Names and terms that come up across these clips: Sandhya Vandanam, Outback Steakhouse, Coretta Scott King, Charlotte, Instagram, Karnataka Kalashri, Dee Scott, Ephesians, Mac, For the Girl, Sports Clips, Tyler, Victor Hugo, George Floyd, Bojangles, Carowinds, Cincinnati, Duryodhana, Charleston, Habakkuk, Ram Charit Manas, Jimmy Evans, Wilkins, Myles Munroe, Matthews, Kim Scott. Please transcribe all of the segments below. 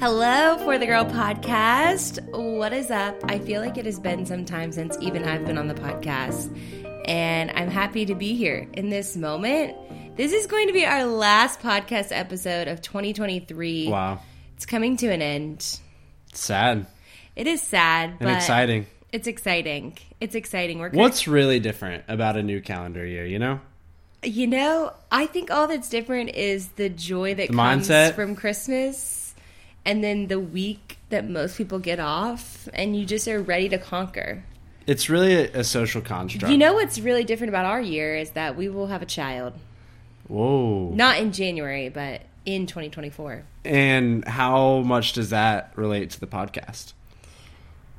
Hello, For the Girl podcast. What is up? I feel like it has been some time since even I've been on the podcast, and I'm happy to be here in this moment. This is going to be our last podcast episode of 2023. Wow. It's coming to an end. It's sad. It is sad, but... And exciting. It's exciting. It's exciting. What's really different about a new calendar year, you know? You know, I think all that's different is the joy that comes from Christmas. And then the week that most people get off, and you just are ready to conquer. It's really a social construct. You know what's really different about our year is that we will have a child. Whoa. Not in January, but in 2024. And how much does that relate to the podcast?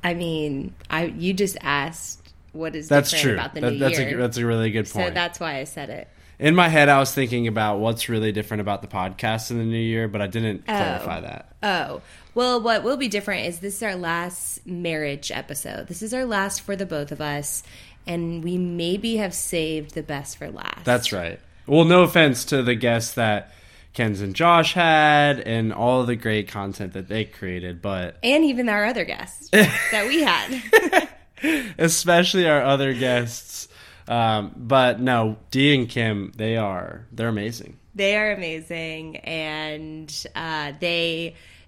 I mean, you just asked what is different about the new year. That's a really good point. So that's why I said it. In my head, I was thinking about what's really different about the podcast in the new year, but I didn't clarify that. Oh. Well, what will be different is this is our last marriage episode. This is our last for the both of us, and we maybe have saved the best for last. That's right. Well, no offense to the guests that Ken's and Josh had and all of the great content that they created, but... And even our other guests that we had. Especially our other guests. But no, Dee and Kim, they're amazing. They are amazing. And,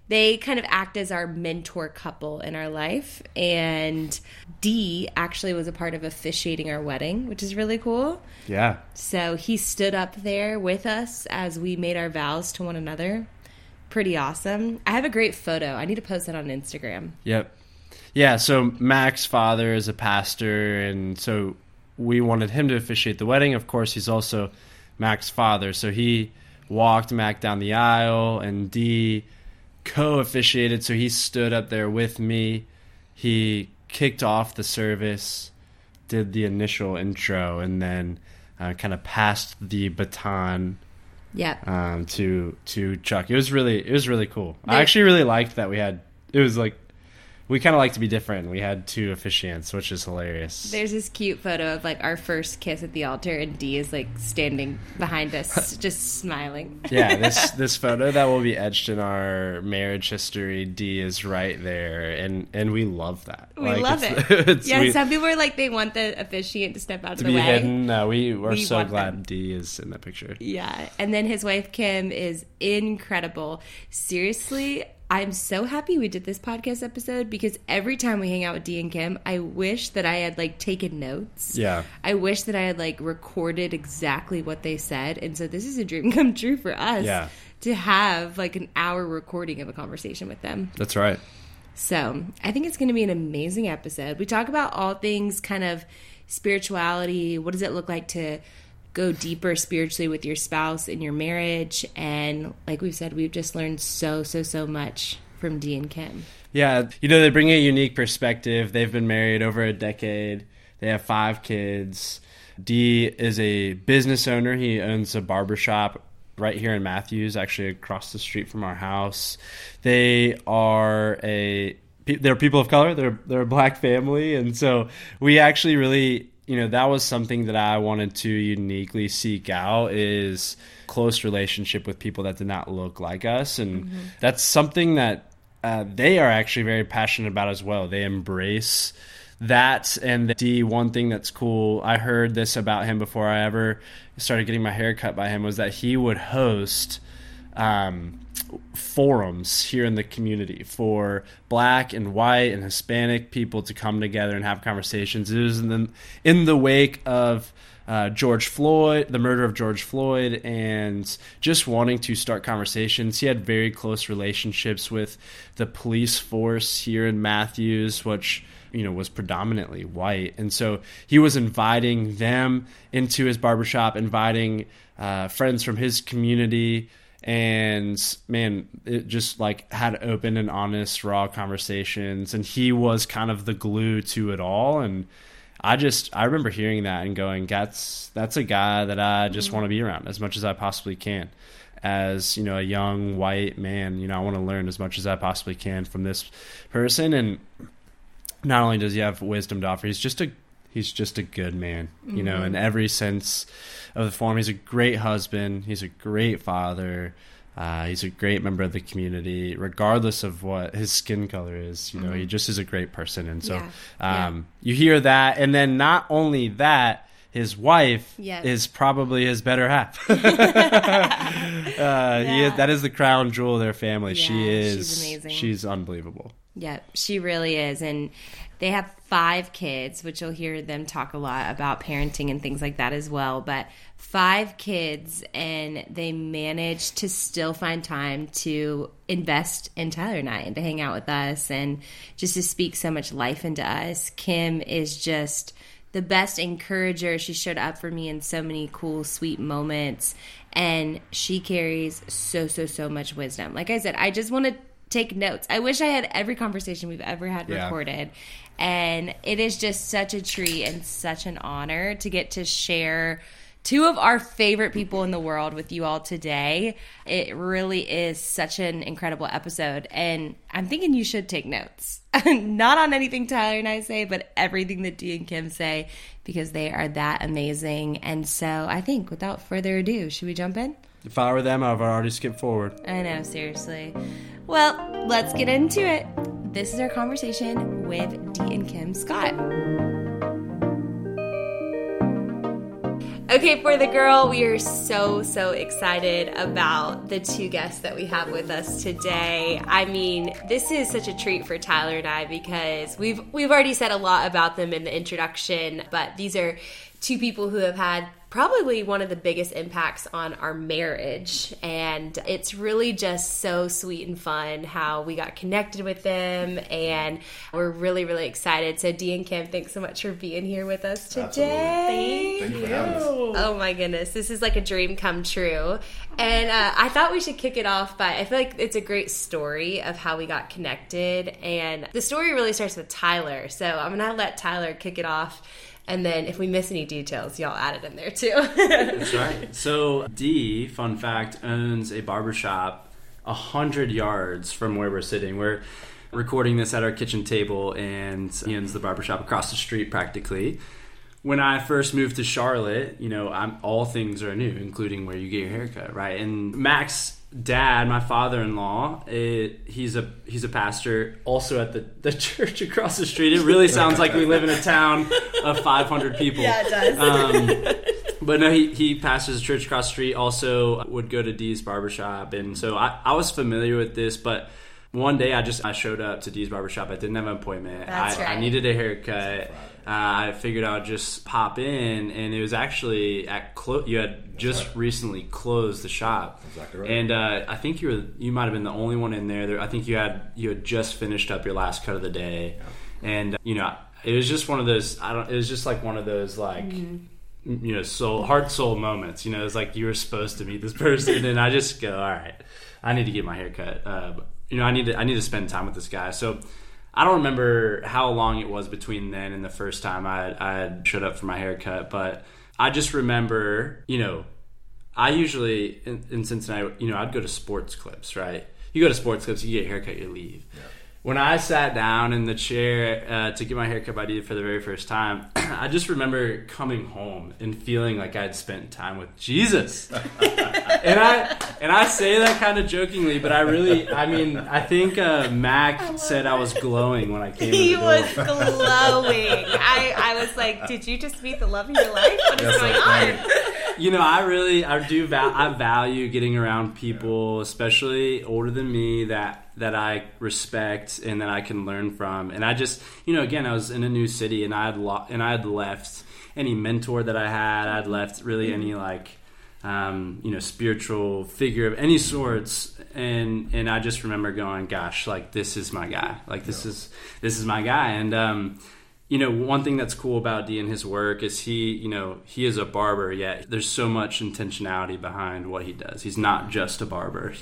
they kind of act as our mentor couple in our life. And Dee actually was a part of officiating our wedding, which is really cool. Yeah. So he stood up there with us as we made our vows to one another. Pretty awesome. I have a great photo. I need to post it on Instagram. Yep. Yeah. So Mac's father is a pastor. And so we wanted him to officiate the wedding. Of course, he's also Mac's father. So he walked Mac down the aisle, and Dee co-officiated. So he stood up there with me. He kicked off the service, did the initial intro, and then kind of passed the baton. Yeah. To Chuck. It was really cool. I actually really liked that we kind of like to be different. We had two officiants, which is hilarious. There's this cute photo of like our first kiss at the altar, and Dee is like standing behind us, just smiling. Yeah, this photo that will be etched in our marriage history. Dee is right there, and we love that. We love it. Some people are like they want the officiant to step out of the way. Hidden. No, we're so glad Dee is in that picture. Yeah, and then his wife Kim is incredible. Seriously. I'm so happy we did this podcast episode because every time we hang out with Dee and Kim, I wish that I had like taken notes. Yeah. I wish that I had like recorded exactly what they said. And so this is a dream come true for us to have like an hour recording of a conversation with them. That's right. So I think it's going to be an amazing episode. We talk about all things kind of spirituality. What does it look like to go deeper spiritually with your spouse in your marriage? And like we've said, we've just learned so much from Dee and Kim. Yeah. You know, they bring a unique perspective. They've been married over a decade. They have 5 kids. Dee is a business owner. He owns a barbershop right here in Matthews, actually across the street from our house. They're people of color. They're a black family. And so we actually really... You know, that was something that I wanted to uniquely seek out is close relationship with people that did not look like us. And that's something that they are actually very passionate about as well. They embrace that. And Dee, one thing that's cool, I heard this about him before I ever started getting my hair cut by him, was that he would host forums here in the community for black and white and Hispanic people to come together and have conversations. It was in the wake of the murder of George Floyd, and just wanting to start conversations. He had very close relationships with the police force here in Matthews, which, you know, was predominantly white. And so he was inviting them into his barbershop, inviting friends from his community. And man, it just like had open and honest, raw conversations. And he was kind of the glue to it all. And I remember hearing that and going, that's a guy that I just want to be around as much as I possibly can. As, you know, a young white man, you know, I want to learn as much as I possibly can from this person. And not only does he have wisdom to offer, he's just a good man, you know, in every sense of the form. He's a great husband. He's a great father. He's a great member of the community, regardless of what his skin color is. You know, he just is a great person. And so you hear that. And then not only that, his wife is probably his better half. That is the crown jewel of their family. Yeah, she is. She's amazing. She's unbelievable. Yeah, she really is. And they have 5 kids, which you'll hear them talk a lot about parenting and things like that as well. But 5 kids, and they managed to still find time to invest in Tyler and I and to hang out with us and just to speak so much life into us. Kim is just the best encourager. She showed up for me in so many cool, sweet moments. And she carries so, so, so much wisdom. Like I said, I just want to take notes. I wish I had every conversation we've ever had recorded. And it is just such a treat and such an honor to get to share 2 of our favorite people in the world with you all today. It really is such an incredible episode. And I'm thinking you should take notes. Not on anything Tyler and I say, but everything that Dee and Kim say, because they are that amazing. And so I think without further ado, should we jump in? If I were them, I would have already skipped forward. I know, seriously. Well, let's get into it. This is our conversation with Dee and Kim Scott. Okay, For the Girl, we are so, so excited about the 2 guests that we have with us today. I mean, this is such a treat for Tyler and I because we've already said a lot about them in the introduction, but these are 2 people who have had probably one of the biggest impacts on our marriage. And it's really just so sweet and fun how we got connected with them. And we're really, really excited. So Dee and Kim, thanks so much for being here with us today. Thank you for having us. Oh my goodness. This is like a dream come true. And I thought we should kick it off by, I feel like it's a great story of how we got connected. And the story really starts with Tyler. So I'm going to let Tyler kick it off. And then if we miss any details, y'all add it in there too. That's right. So Dee, fun fact, owns a barbershop 100 yards from where we're sitting. We're recording this at our kitchen table, and he owns the barbershop across the street practically. When I first moved to Charlotte, you know, all things are new, including where you get your haircut, right? And Mac's dad, my father-in-law, he's a pastor also at the church across the street. It really sounds like we live in a town of 500 people. Yeah, it does. But no, he pastors a church across the street, also would go to Dee's barbershop. And so I was familiar with this, but one day I showed up to Dee's barbershop. I didn't have an appointment. I needed a haircut. I figured I would just pop in, and it was actually you had just recently closed the shop. Exactly right. And I think you might have been the only one in there. I think you had just finished up your last cut of the day, and you know it was just one of those. It was just like one of those like you know heart soul moments. You know, it's like you were supposed to meet this person, and I just go, all right, I need to get my hair cut. You know, I need to spend time with this guy. So. I don't remember how long it was between then and the first time I had showed up for my haircut, but I just remember, you know, I usually, in Cincinnati, you know, I'd go to Sports Clips, right? You go to Sports Clips, you get a haircut, you leave. Yeah. When I sat down in the chair to get my haircut by Dee for the very first time, I just remember coming home and feeling like I had spent time with Jesus. And I say that kind of jokingly, but I think Mac said I was glowing when I came in. He was glowing. I was like, did you just meet the love of your life? What is going on? You know, I value getting around people, especially older than me, that I respect and that I can learn from. And I just, you know, again, I was in a new city, and I had left any mentor that I had. I'd left really any like, you know, spiritual figure of any sorts. And I just remember going, gosh, like this is my guy. Like this is my guy. And you know, one thing that's cool about Dee and his work is he is a barber, yet there's so much intentionality behind what he does. He's not just a barber.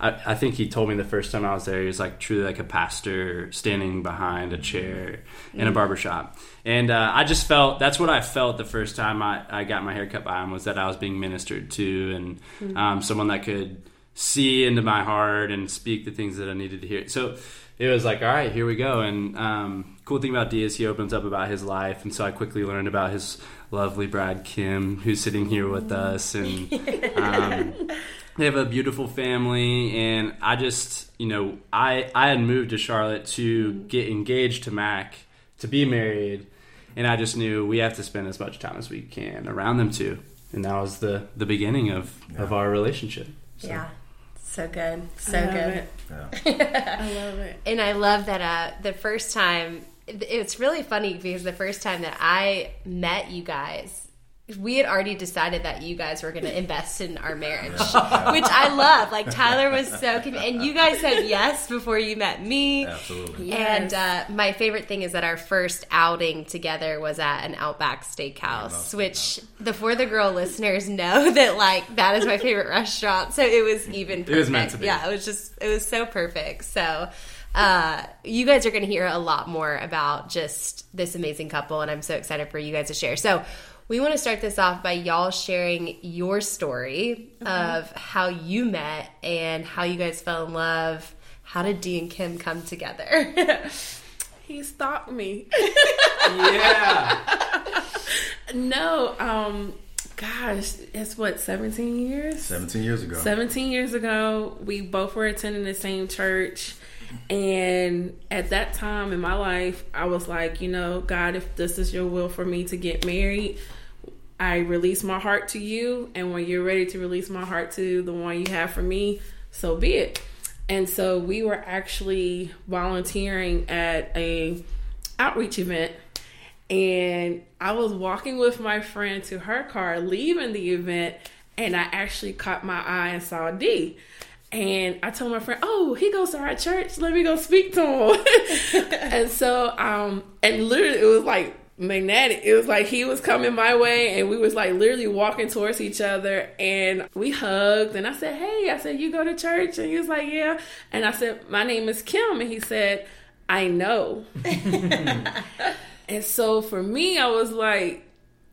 I think he told me the first time I was there, he was like truly like a pastor standing behind a chair in a barbershop. And I just felt, that's what I felt the first time I got my haircut by him, was that I was being ministered to, and someone that could see into my heart and speak the things that I needed to hear. So it was like, all right, here we go. And cool thing about Dee is he opens up about his life, and so I quickly learned about his lovely bride Kim, who's sitting here with us, and they have a beautiful family. And I just, you know, I had moved to Charlotte to get engaged to Mac, to be married, and I just knew we have to spend as much time as we can around them too. And that was the beginning of our relationship. So. Yeah. So good. So good. Yeah. I love it. And I love that the first time, it's really funny because the first time that I met you guys, we had already decided that you guys were going to invest in our marriage, which I love. Like, Tyler was so convinced. And you guys said yes before you met me. Absolutely. Yes. And my favorite thing is that our first outing together was at an Outback Steakhouse, which the For the Girl listeners know that, like, that is my favorite restaurant. So it was even perfect. It was meant to be. Yeah, it was so perfect. So you guys are going to hear a lot more about just this amazing couple, and I'm so excited for you guys to share. So we want to start this off by y'all sharing your story of how you met and how you guys fell in love. How did Dee and Kim come together? He stalked me. Yeah. No, gosh, it's what, 17 years? 17 years ago, we both were attending the same church. And at that time in my life, I was like, you know, God, if this is your will for me to get married, I release my heart to you. And when you're ready to release my heart to the one you have for me, so be it. And so we were actually volunteering at a outreach event. And I was walking with my friend to her car, leaving the event. And I actually caught my eye and saw Dee. And I told my friend, oh, he goes to our church. Let me go speak to him. And so, and literally it was like magnetic. It was like he was coming my way and we was like literally walking towards each other, and we hugged. And I said, hey, I said, you go to church? And he was like, yeah. And I said, my name is Kim. And he said, I know. And so for me, I was like,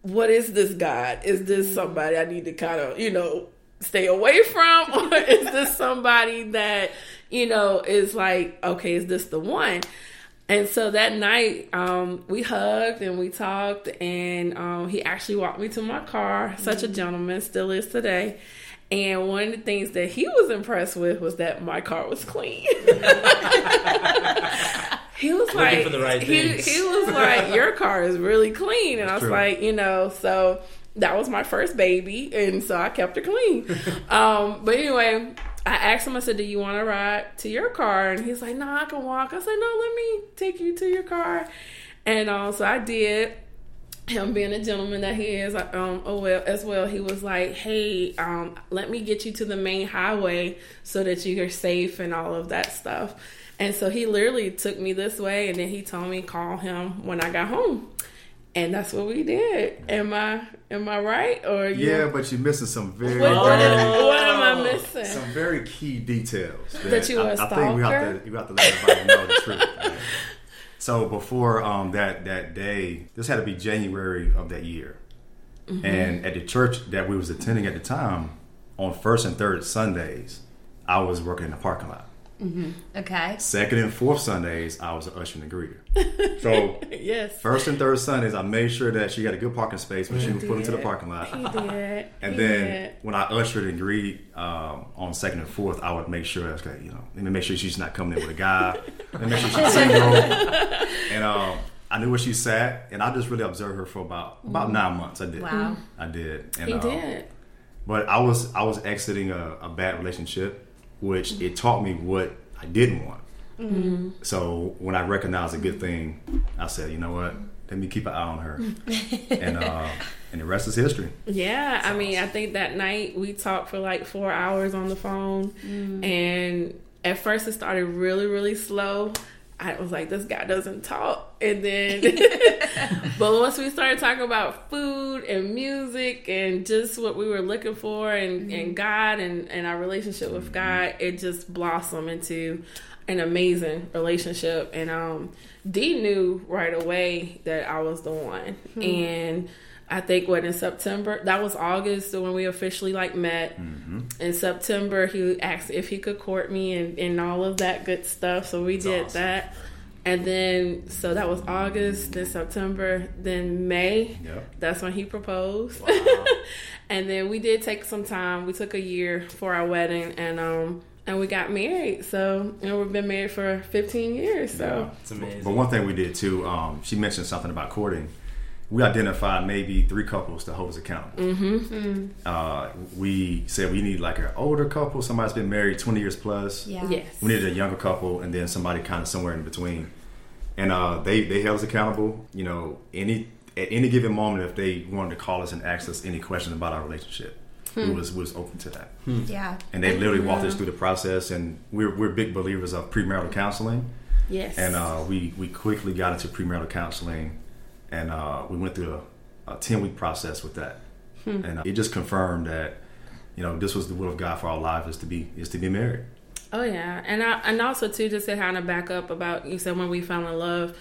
what is this God? Is this somebody I need to kind of, you know, stay away from, or is this somebody that, you know, is like, okay, is this the one? And so that night, we hugged and we talked, and he actually walked me to my car. Such a gentleman, still is today. And one of the things that he was impressed with was that my car was clean. He was looking like for the right things. He was like, your car is really clean. And that's I was true. Like, you know, so that was my first baby, and so I kept her clean. But anyway, I asked him, I said, do you want to ride to your car? And he's like, no, I can walk. I said, no, let me take you to your car. And so I did. Him being a gentleman that he is, he was like, hey, let me get you to the main highway so that you're safe and all of that stuff. And so he literally took me this way, and then he told me call him when I got home. And that's what we did. Am I right? Or yeah, but you're missing some very what am I missing? Some very key details that you were a stalker. I think we have to let everybody know the truth. Right? So before that day, this had to be January of that year, and at the church that we was attending at the time, on first and third Sundays, I was working in the parking lot. Mm-hmm. Okay. Second and fourth Sundays, I was an usher and a greeter. So yes. First and third Sundays, I made sure that she got a good parking space when she was put into the parking lot. He did. And when I ushered and greeted on second and fourth, I would make sure that, you know, let me make sure she's not coming in with a guy. Let me make sure she's single. And I knew where she sat, and I just really observed her for about 9 months. I did. Wow. I did. And, he did. But I was exiting a bad relationship, which it taught me what I didn't want. Mm-hmm. So when I recognized a good thing, I said, you know what? Let me keep an eye on her. And the rest is history. Yeah. So, I mean, I think that night we talked for like 4 hours on the phone. Mm-hmm. And at first it started really, really slow. I was like, this guy doesn't talk. And then, but once we started talking about food and music and just what we were looking for and God and our relationship with God, it just blossomed into an amazing relationship. And Dee knew right away that I was the one. Mm-hmm. And I think in September, that was August when we officially met. Mm-hmm. In September, he asked if he could court me and all of that good stuff. So we did that. And then, so that was August, then September, then May. Yep. That's when he proposed. Wow. And then we did take some time. We took a year for our wedding, and we got married. So, we've been married for 15 years. So it's amazing. But one thing we did too, she mentioned something about courting. We identified maybe 3 couples to hold us accountable. Mm-hmm. We said we need an older couple, somebody's been married 20 years plus. Yeah. Yes. We needed a younger couple, and then somebody kind of somewhere in between. And they held us accountable. At any given moment, if they wanted to call us and ask us any question about our relationship, we was open to that. Hmm. Yeah. And they literally walked us through the process, and we're big believers of premarital counseling. Yes. And we quickly got into premarital counseling. And we went through a 10-week process with that, and it just confirmed that this was the will of God for our lives is to be married. Oh yeah, and also too, just to kind of back up about you said when we fell in love,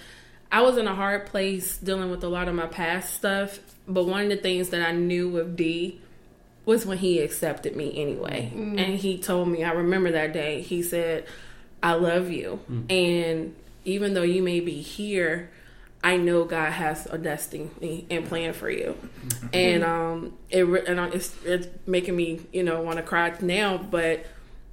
I was in a hard place dealing with a lot of my past stuff, but one of the things that I knew of Dee was when he accepted me anyway, and he told me, I remember that day, he said, "I love you, and even though you may be here, I know God has a destiny and plan for you." And it's making me, want to cry now, but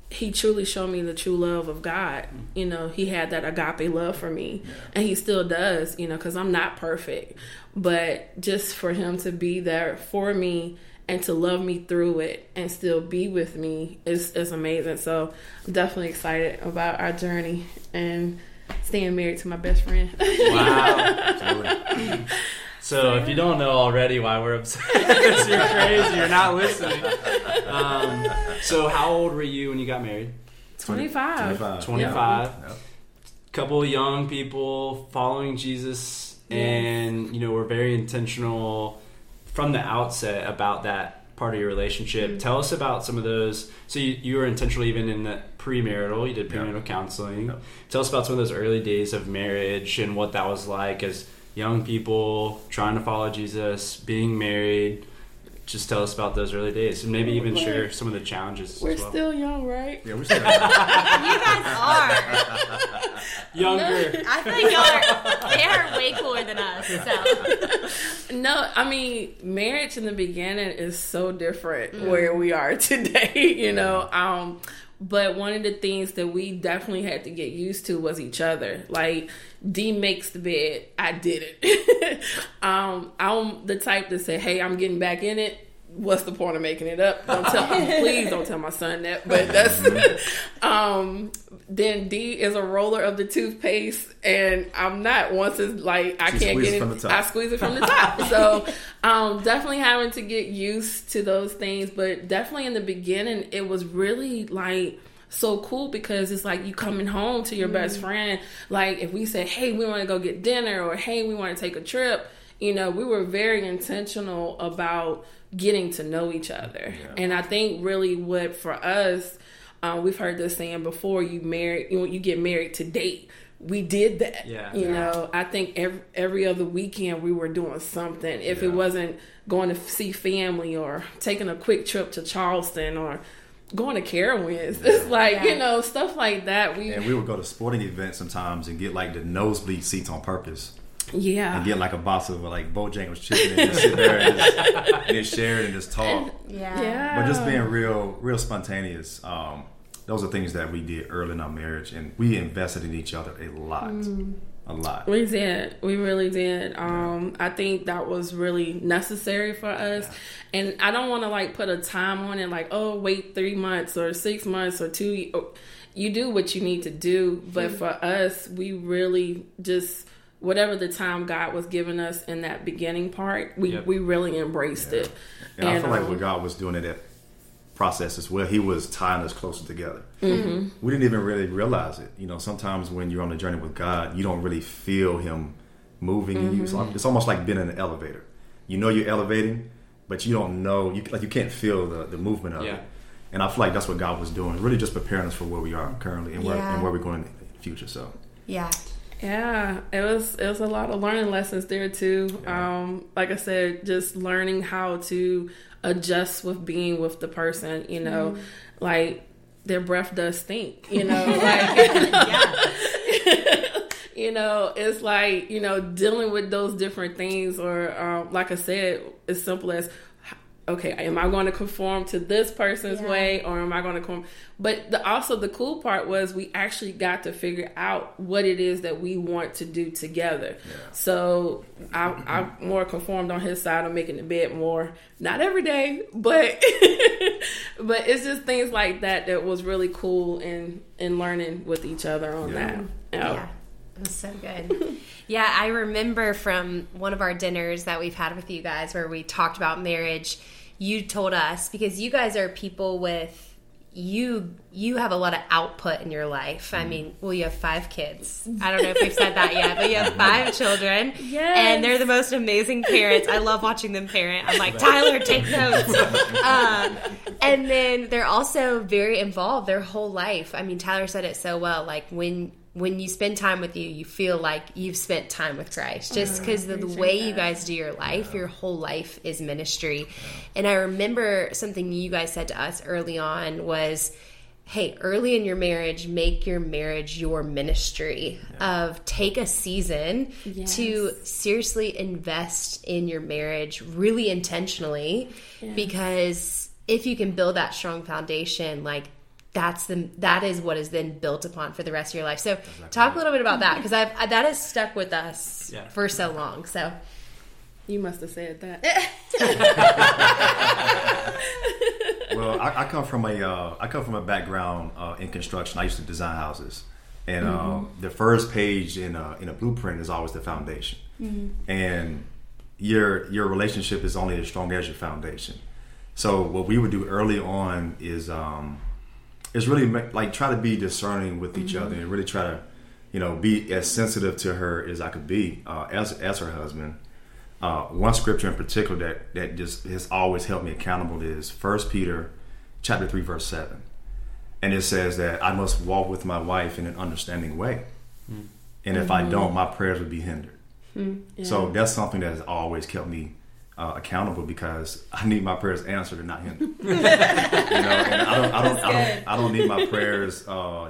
he truly showed me the true love of God. He had that agape love for me, and he still does, because I'm not perfect. But just for him to be there for me and to love me through it and still be with me is amazing. So I'm definitely excited about our journey and staying married to my best friend. Wow. So if you don't know already why we're upset, you're crazy, you're not listening. So how old were you when you got married? 25. Yep. Couple of young people following Jesus, and we're very intentional from the outset about that part of your relationship. Mm-hmm. Tell us about some of those. So you were intentional even in the premarital. You did premarital counseling. Yep. Tell us about some of those early days of marriage and what that was like as young people trying to follow Jesus, being married. Just tell us about those early days, and maybe even share some of the challenges. We're still young, right? Yeah, we're still young. You guys are. Younger. No, I think they are way cooler than us. So. No, I mean, marriage in the beginning is so different where we are today, but one of the things that we definitely had to get used to was each other. Dee makes the bed, I didn't. I'm the type to say, "Hey, I'm getting back in it. What's the point of making it up? Please don't tell my son that." But that's then Dee is a roller of the toothpaste, and I'm not. Once it's I can't get it, I squeeze it from the top. So definitely having to get used to those things, but definitely in the beginning it was really so cool, because it's you coming home to your best friend. If we said, "Hey, we want to go get dinner," or "Hey, we want to take a trip," we were very intentional about getting to know each other. Yeah. And I think really what for us, we've heard this saying before, you get married to date. We did that. Yeah. I think every other weekend we were doing something. If it wasn't going to see family or taking a quick trip to Charleston or going to Carowinds, it's stuff like that. We would go to sporting events sometimes and get the nosebleed seats on purpose. Yeah. And get a box of Bojangles chicken and just sit there and just share it and just talk. Yeah. But just being real, real spontaneous. Those are things that we did early in our marriage, and we invested in each other a lot. Mm. A lot. We did. We really did. I think that was really necessary for us. Yeah. And I don't want to put a time on it, wait 3 months or 6 months or 2 years. You do what you need to do. But for us, we really just... whatever the time God was giving us in that beginning part, we really embraced it. And I feel what God was doing at that process as well. He was tying us closer together. Mm-hmm. We didn't even really realize it. You know, sometimes when you're on a journey with God, you don't really feel Him moving in you. So it's almost like being in an elevator. You know you're elevating, but you don't know. You can't feel the movement of it. And I feel like that's what God was doing, really just preparing us for where we are currently and where we're going in the future. So yeah, it was a lot of learning lessons there too. Like I said, just learning how to adjust with being with the person. You know, like their breath does stink. You know, you know, it's like, you know, dealing with those different things, or like I said, as simple as, okay, am I going to conform to this person's way, or am I going to conform? But the cool part was we actually got to figure out what it is that we want to do together. Yeah. So I more conformed on his side of making the bed more. Not every day, but but it's just things like that was really cool in learning with each other on that. Yeah. It was so good. Yeah, I remember from one of our dinners that we've had with you guys where we talked about marriage, you told us, because you guys are people with, you have a lot of output in your life. I mean, well, you have 5 kids. I don't know if we've said that yet, but you have 5 children. Yes. And they're the most amazing parents. I love watching them parent. I'm like, Tyler, take notes. And then they're also very involved their whole life. I mean, Tyler said it so well, like when you spend time with you, you feel like you've spent time with Christ. Just because of the way you guys do your life, your whole life is ministry. And I remember something you guys said to us early on was, hey, early in your marriage, make your marriage your ministry of take a season to seriously invest in your marriage really intentionally. Because if you can build that strong foundation, like, that is what is then built upon for the rest of your life. So talk a little bit about that, because that has stuck with us for so long. So you must have said that. Well, I come from a background in construction. I used to design houses, and the first page in a blueprint is always the foundation, and your relationship is only as strong as your foundation. So what we would do early on is. It's really like try to be discerning with each other and really try to, you know, be as sensitive to her as I could be as her husband. One scripture in particular that just has always held me accountable is 1 Peter chapter 3, verse 7. And it says that I must walk with my wife in an understanding way. And if I don't, my prayers would be hindered. So that's something that has always kept me accountable, because I need my prayers answered and not hindered. You know, and I don't need my prayers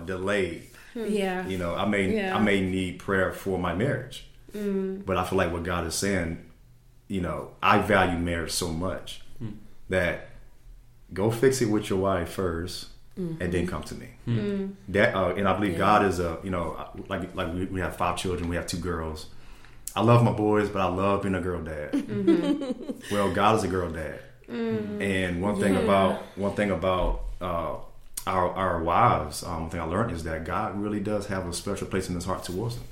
delayed. Yeah. You know, I may need prayer for my marriage, but I feel like what God is saying, you know, I value marriage so much that go fix it with your wife first, and then come to me. That and I believe God is a, you know, like we have 5 children, we have 2 girls. I love my boys, but I love being a girl dad. Well, God is a girl dad, and one thing about our wives, one thing I learned is that God really does have a special place in His heart towards them.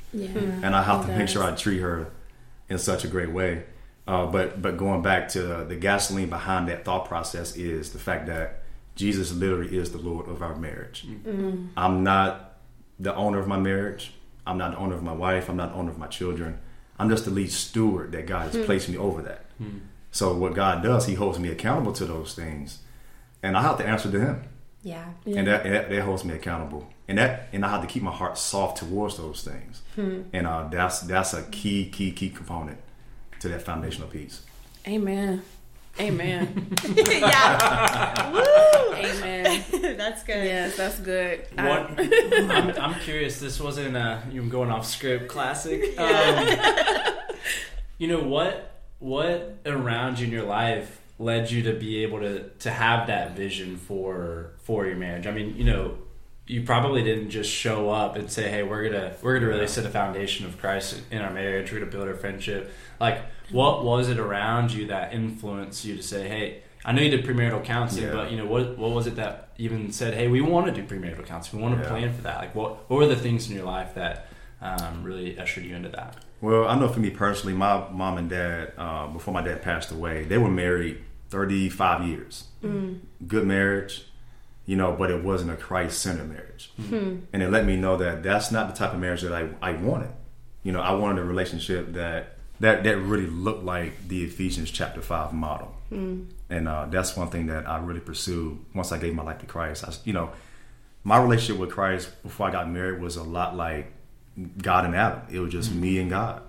And I have to make sure I treat her in such a great way. But going back to the gasoline behind that thought process is the fact that Jesus literally is the Lord of our marriage. I'm not the owner of my marriage. I'm not the owner of my wife. I'm not the owner of my children. I'm just the lead steward that God has placed me over that. So what God does, He holds me accountable to those things, and I have to answer to Him. And that holds me accountable, and I have to keep my heart soft towards those things. And that's a key component to that foundational piece. Amen. Yeah. Woo. Amen. That's good. Yes, that's good. I'm curious. This wasn't a going off script classic. You know, what around you in your life led you to be able to have that vision for your marriage? I mean, you know, you probably didn't just show up and say, "Hey, we're gonna really set a foundation of Christ in our marriage. We're gonna build our friendship." Like, what was it around you that influenced you to say, "Hey, I know you did premarital counseling, but you know what was it that even said, hey, we want to do premarital counseling. We want to plan for that." Like, what were the things in your life that really ushered you into that? Well, I know for me personally, my mom and dad, before my dad passed away, they were married 35 years. Mm. Good marriage, you know, but it wasn't a Christ-centered marriage. Mm. And it let me know that that's not the type of marriage that I wanted. You know, I wanted a relationship that really looked like the Ephesians chapter 5 model. Mm. And that's one thing that I really pursued once I gave my life to Christ. My relationship with Christ before I got married was a lot like God and Adam. It was just me and God.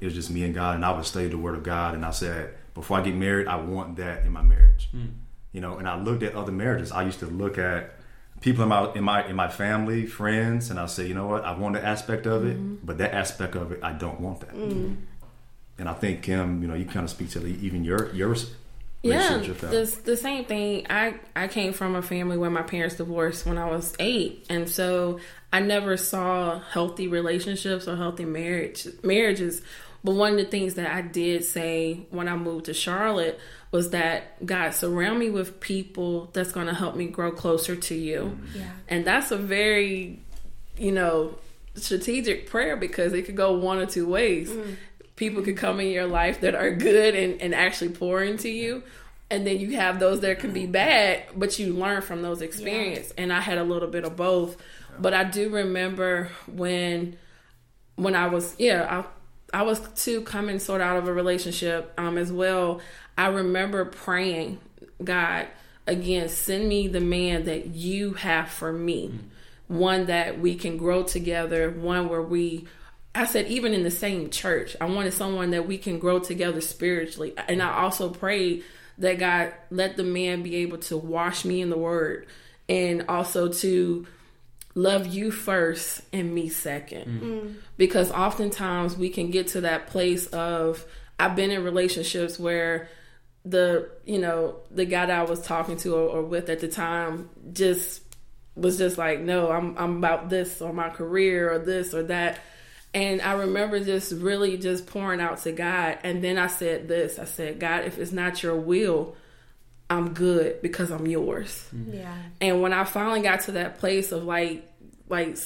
And I would study the Word of God. And I said, before I get married, I want that in my marriage. Mm. You know, and I looked at other marriages. I used to look at people in my family, friends, and I said, you know what? I want that aspect of it, but that aspect of it, I don't want that. Mm. And I think, Kim, you know, you kind of speak to even your relationship. Yeah, the same thing. I came from a family where my parents divorced when I was 8, and so I never saw healthy relationships or healthy marriages. But one of the things that I did say when I moved to Charlotte was that, God, surround me with people that's going to help me grow closer to you. Yeah. And that's a very, strategic prayer, because it could go one or two ways. Mm. People could come in your life that are good and actually pour into you. And then you have those that can be bad, but you learn from those experiences. Yeah. And I had a little bit of both. Yeah. But I do remember when I was, I was too coming sort of out of a relationship as well. I remember praying, God, again, send me the man that you have for me. Mm-hmm. One that we can grow together. One where I said, even in the same church, I wanted someone that we can grow together spiritually. And I also prayed that God let the man be able to wash me in the Word, and also to love you first and me second. Mm. Because oftentimes we can get to that place of, I've been in relationships where the guy that I was talking to or with at the time just was just like, no, I'm about this or my career or this or that. And I remember just really just pouring out to God. And then I said this, I said, God, if it's not your will, I'm good, because I'm yours. Yeah. And when I finally got to that place of not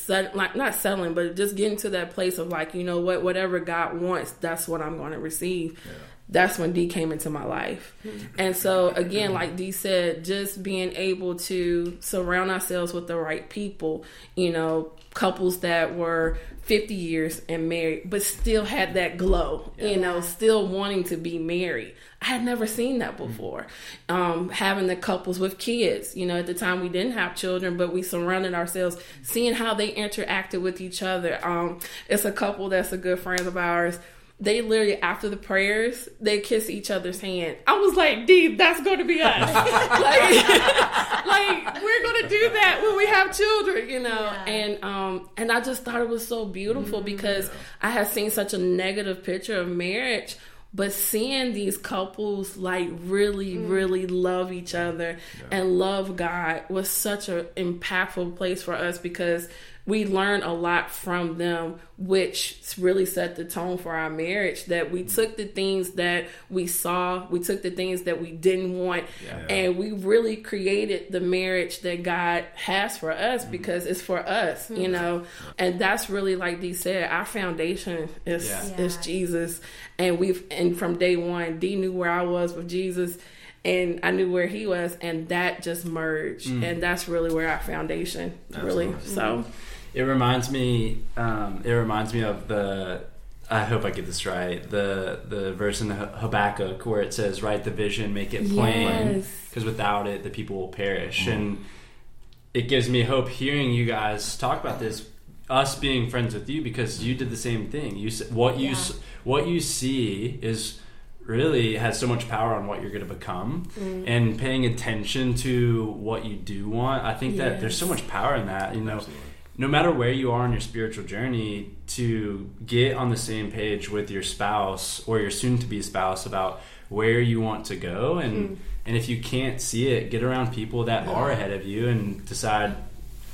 settling, but just getting to that place of whatever God wants, that's what I'm going to receive. Yeah. That's when Dee came into my life. And so again, like Dee said, just being able to surround ourselves with the right people, couples that were 50 years and married, but still had that glow, still wanting to be married. I had never seen that before. Having the couples with kids, at the time we didn't have children, but we surrounded ourselves, seeing how they interacted with each other. It's a couple that's a good friend of ours. They literally, after the prayers, they kiss each other's hand. I was like, Dee, that's going to be us. We're going to do that when we have children, Yeah. And I just thought it was so beautiful, because I had seen such a negative picture of marriage. But seeing these couples really, really love each other and love God was such an impactful place for us, because we learned a lot from them, which really set the tone for our marriage, that we took the things that we saw, we took the things that we didn't want, and we really created the marriage that God has for us, because it's for us, And that's really, like Dee said, our foundation is Jesus. And from day one, Dee knew where I was with Jesus, and I knew where he was, and that just merged. Mm. And that's really where our foundation, really. Absolutely. So it reminds me. Of the. I hope I get this right. The verse in the Habakkuk where it says, "Write the vision, make it plain, because without it, the people will perish." Mm. And it gives me hope hearing you guys talk about this. Us being friends with you, because you did the same thing. What you see is. Really has so much power on what you're going to become, and paying attention to what you do want. I think that there's so much power in that, Absolutely. No matter where you are on your spiritual journey, to get on the same page with your spouse or your soon to be spouse about where you want to go. And if you can't see it, get around people that are ahead of you and decide,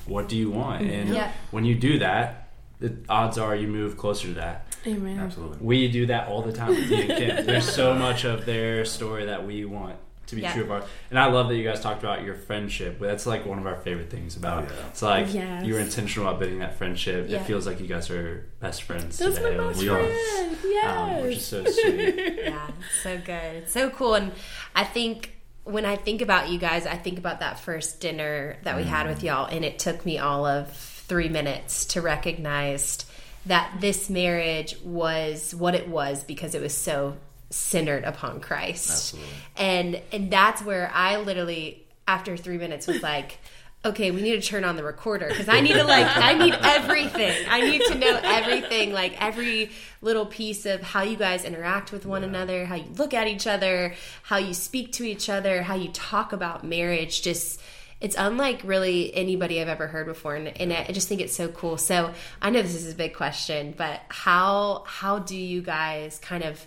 what do you want? And when you do that, the odds are you move closer to that. Amen. Absolutely. We do that all the time with Dee and Kim. There's so much of their story that we want to be true of ours. And I love that you guys talked about your friendship. That's one of our favorite things about it. It's you were intentional about building that friendship. Yeah. It feels like you guys are best friends today. That's my best friend. Yes. Which is so sweet. Yeah, it's so good. It's so cool. And I think when I think about you guys, I think about that first dinner that we had with y'all, and it took me all of 3 minutes to recognize that this marriage was what it was because it was so centered upon Christ. Absolutely. And that's where I literally, after 3 minutes, was like, okay, we need to turn on the recorder because I need to I need everything. I need to know everything, every little piece of how you guys interact with one another, how you look at each other, how you speak to each other, how you talk about marriage. Just, it's unlike really anybody I've ever heard before, and I just think it's so cool. So I know this is a big question, but how do you guys kind of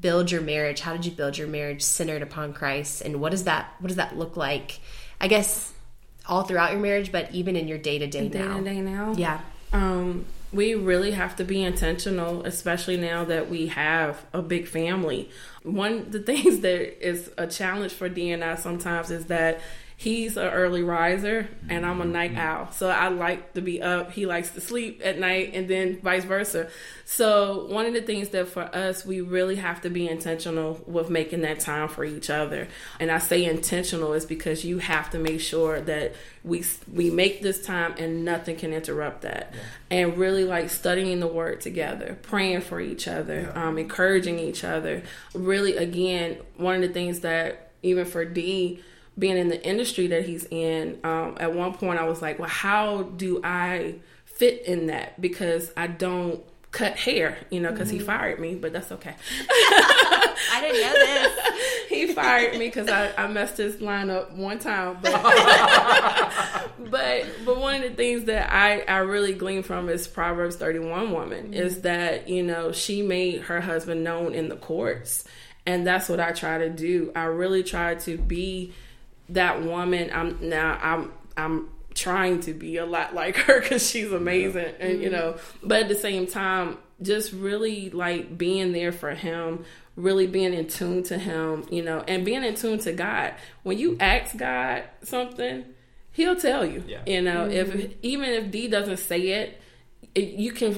build your marriage? How did you build your marriage centered upon Christ, and what does that look like? I guess all throughout your marriage, but even in your day-to-day now. Yeah. We really have to be intentional, especially now that we have a big family. One of the things that is a challenge for Dee and I sometimes is that he's an early riser and I'm a night owl. So I like to be up. He likes to sleep at night, and then vice versa. So one of the things that for us, we really have to be intentional with making that time for each other. And I say intentional is because you have to make sure that we make this time and nothing can interrupt that. Yeah. And really studying the word together, praying for each other, encouraging each other. Really, again, one of the things that even for Dee, being in the industry that he's in, at one point I was like, well, how do I fit in that? Because I don't cut hair, because he fired me, but that's okay. I didn't know this. He fired me because I messed his line up one time. But one of the things that I really glean from is Proverbs 31 woman, is that, she made her husband known in the courts. And that's what I try to do. I really try to be that woman. I'm trying to be a lot like her because she's amazing, and but at the same time, just really being there for him, really being in tune to him, and being in tune to God. When you ask God something, he'll tell you. Yeah. If Dee doesn't say it, you can,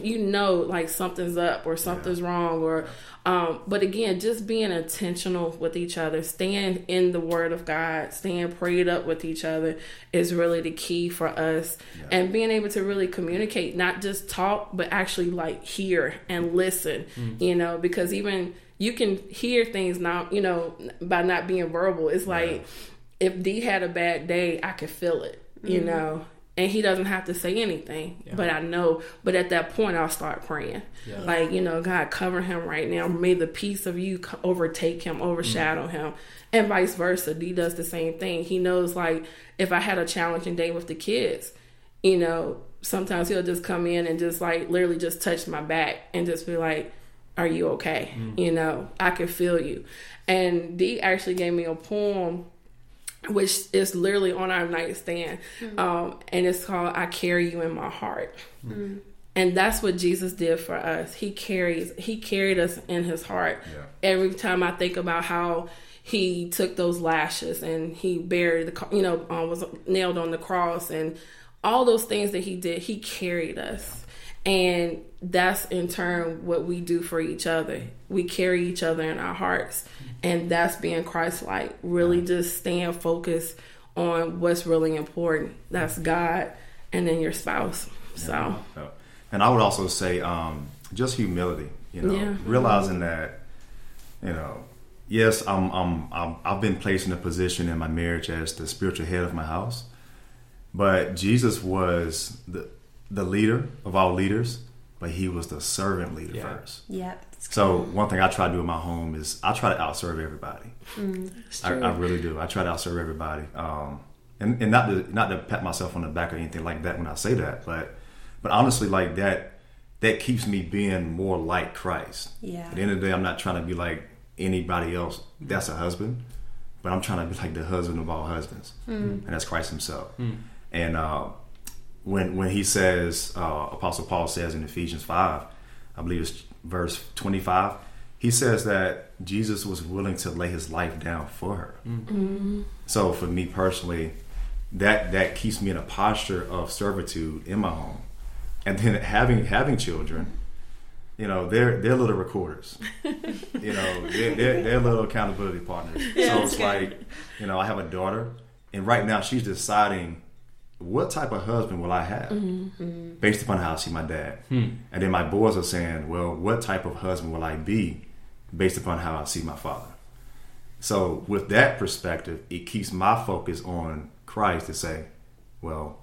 something's up or something's wrong, or but again, just being intentional with each other, staying in the word of God, staying prayed up with each other is really the key for us. Yeah. And being able to really communicate, not just talk, but actually hear and listen, because even you can hear things now, by not being verbal. It's if Dee had a bad day, I could feel it, and he doesn't have to say anything, but I know. But at that point, I'll start praying. Yeah. God, cover him right now. May the peace of you overtake him, overshadow him, and vice versa. Dee does the same thing. He knows, if I had a challenging day with the kids, sometimes he'll just come in and just literally just touch my back and just be like, are you okay? I can feel you. And Dee actually gave me a poem, which is literally on our nightstand. And it's called, I Carry You in My Heart. Mm-hmm. And that's what Jesus did for us. He carried us in his heart. Yeah. Every time I think about how he took those lashes and he buried was nailed on the cross, and all those things that he did, he carried us. And that's in turn what we do for each other. We carry each other in our hearts. And that's being Christ-like. Really just staying focused on what's really important. That's God and then your spouse. So, and I would also say just humility. Realizing that, yes, I've been placed in a position in my marriage as the spiritual head of my house. But Jesus was the leader of all leaders, but he was the servant leader first. Yep. So one thing I try to do in my home is I try to outserve everybody. I really do. I try to outserve everybody, and not to pat myself on the back or anything like that when I say that, but honestly, that keeps me being more like Christ. Yeah. At the end of the day, I'm not trying to be like anybody else. That's a husband, but I'm trying to be like the husband of all husbands, and that's Christ himself. And when he says, Apostle Paul says in Ephesians 5, I believe it's verse 25, he says that Jesus was willing to lay his life down for her. Mm-hmm. So for me personally, that keeps me in a posture of servitude in my home. And then having children, you know, they're little recorders. You know, they're little accountability partners. Yeah, so it's good. Like, you know, I have a daughter, and right now she's deciding what type of husband will I have mm-hmm. based upon how I see my dad. And then my boys are saying, well, what type of husband will I be based upon how I see my father? So with that perspective, it keeps my focus on Christ to say, well,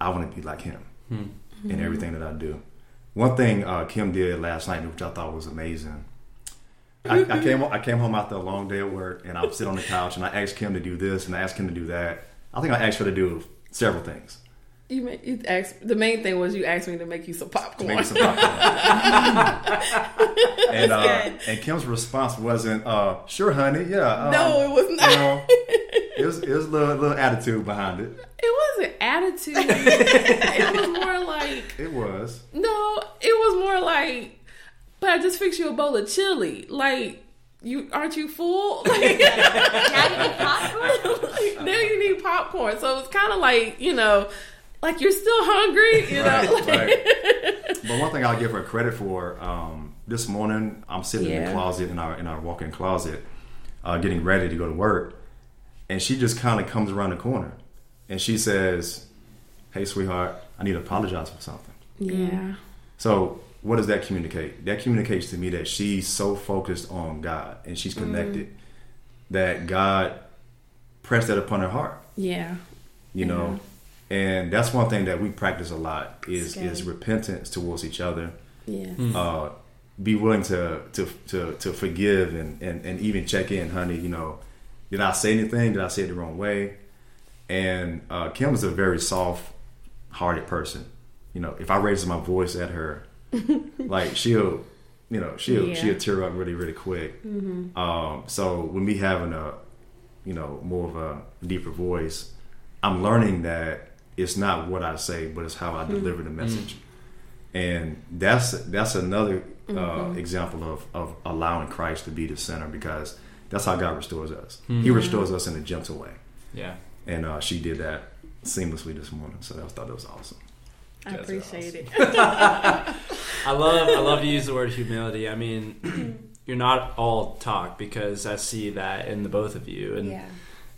I want to be like him in everything that I do. One thing Kim did last night, which I thought was amazing. I came home after a long day at work, and I would sit on the couch, and I asked Kim to do this, and I asked him to do that. I think I asked her to do several things. The main thing was you asked me to make you some popcorn. And Kim's response wasn't, sure, honey, yeah. No, it was not. You know, it was a little attitude behind it. It wasn't attitude. It was more like... It was. No, it was more like, but I just fixed you a bowl of chili. Like, aren't you full? Like, now you need popcorn? Now you need popcorn. So it's kind of like, you know... Like, you're still hungry, you know? Like. Right. But one thing I'll give her credit for, this morning, I'm sitting in the closet, in our walk-in closet, getting ready to go to work, and she just kind of comes around the corner, and she says, hey, sweetheart, I need to apologize for something. Yeah. So what does that communicate? That communicates to me that she's so focused on God, and she's connected, that God pressed that upon her heart. Yeah. You know? And that's one thing that we practice a lot is repentance towards each other. Yeah. Be willing to forgive and even check in, honey. You know, did I say anything? Did I say it the wrong way? And Kim is a very soft-hearted person. You know, if I raise my voice at her, like she'll tear up really, really quick. Mm-hmm. So with me having more of a deeper voice, I'm learning that. It's not what I say, but it's how I deliver the message. And that's another example of allowing Christ to be the center, because that's how God restores us. Mm-hmm. He restores us in a gentle way. Yeah. And she did that seamlessly this morning, so I thought that was awesome. I appreciate it. I love to use the word humility. I mean, you're not all talk, because I see that in the both of you. And yeah.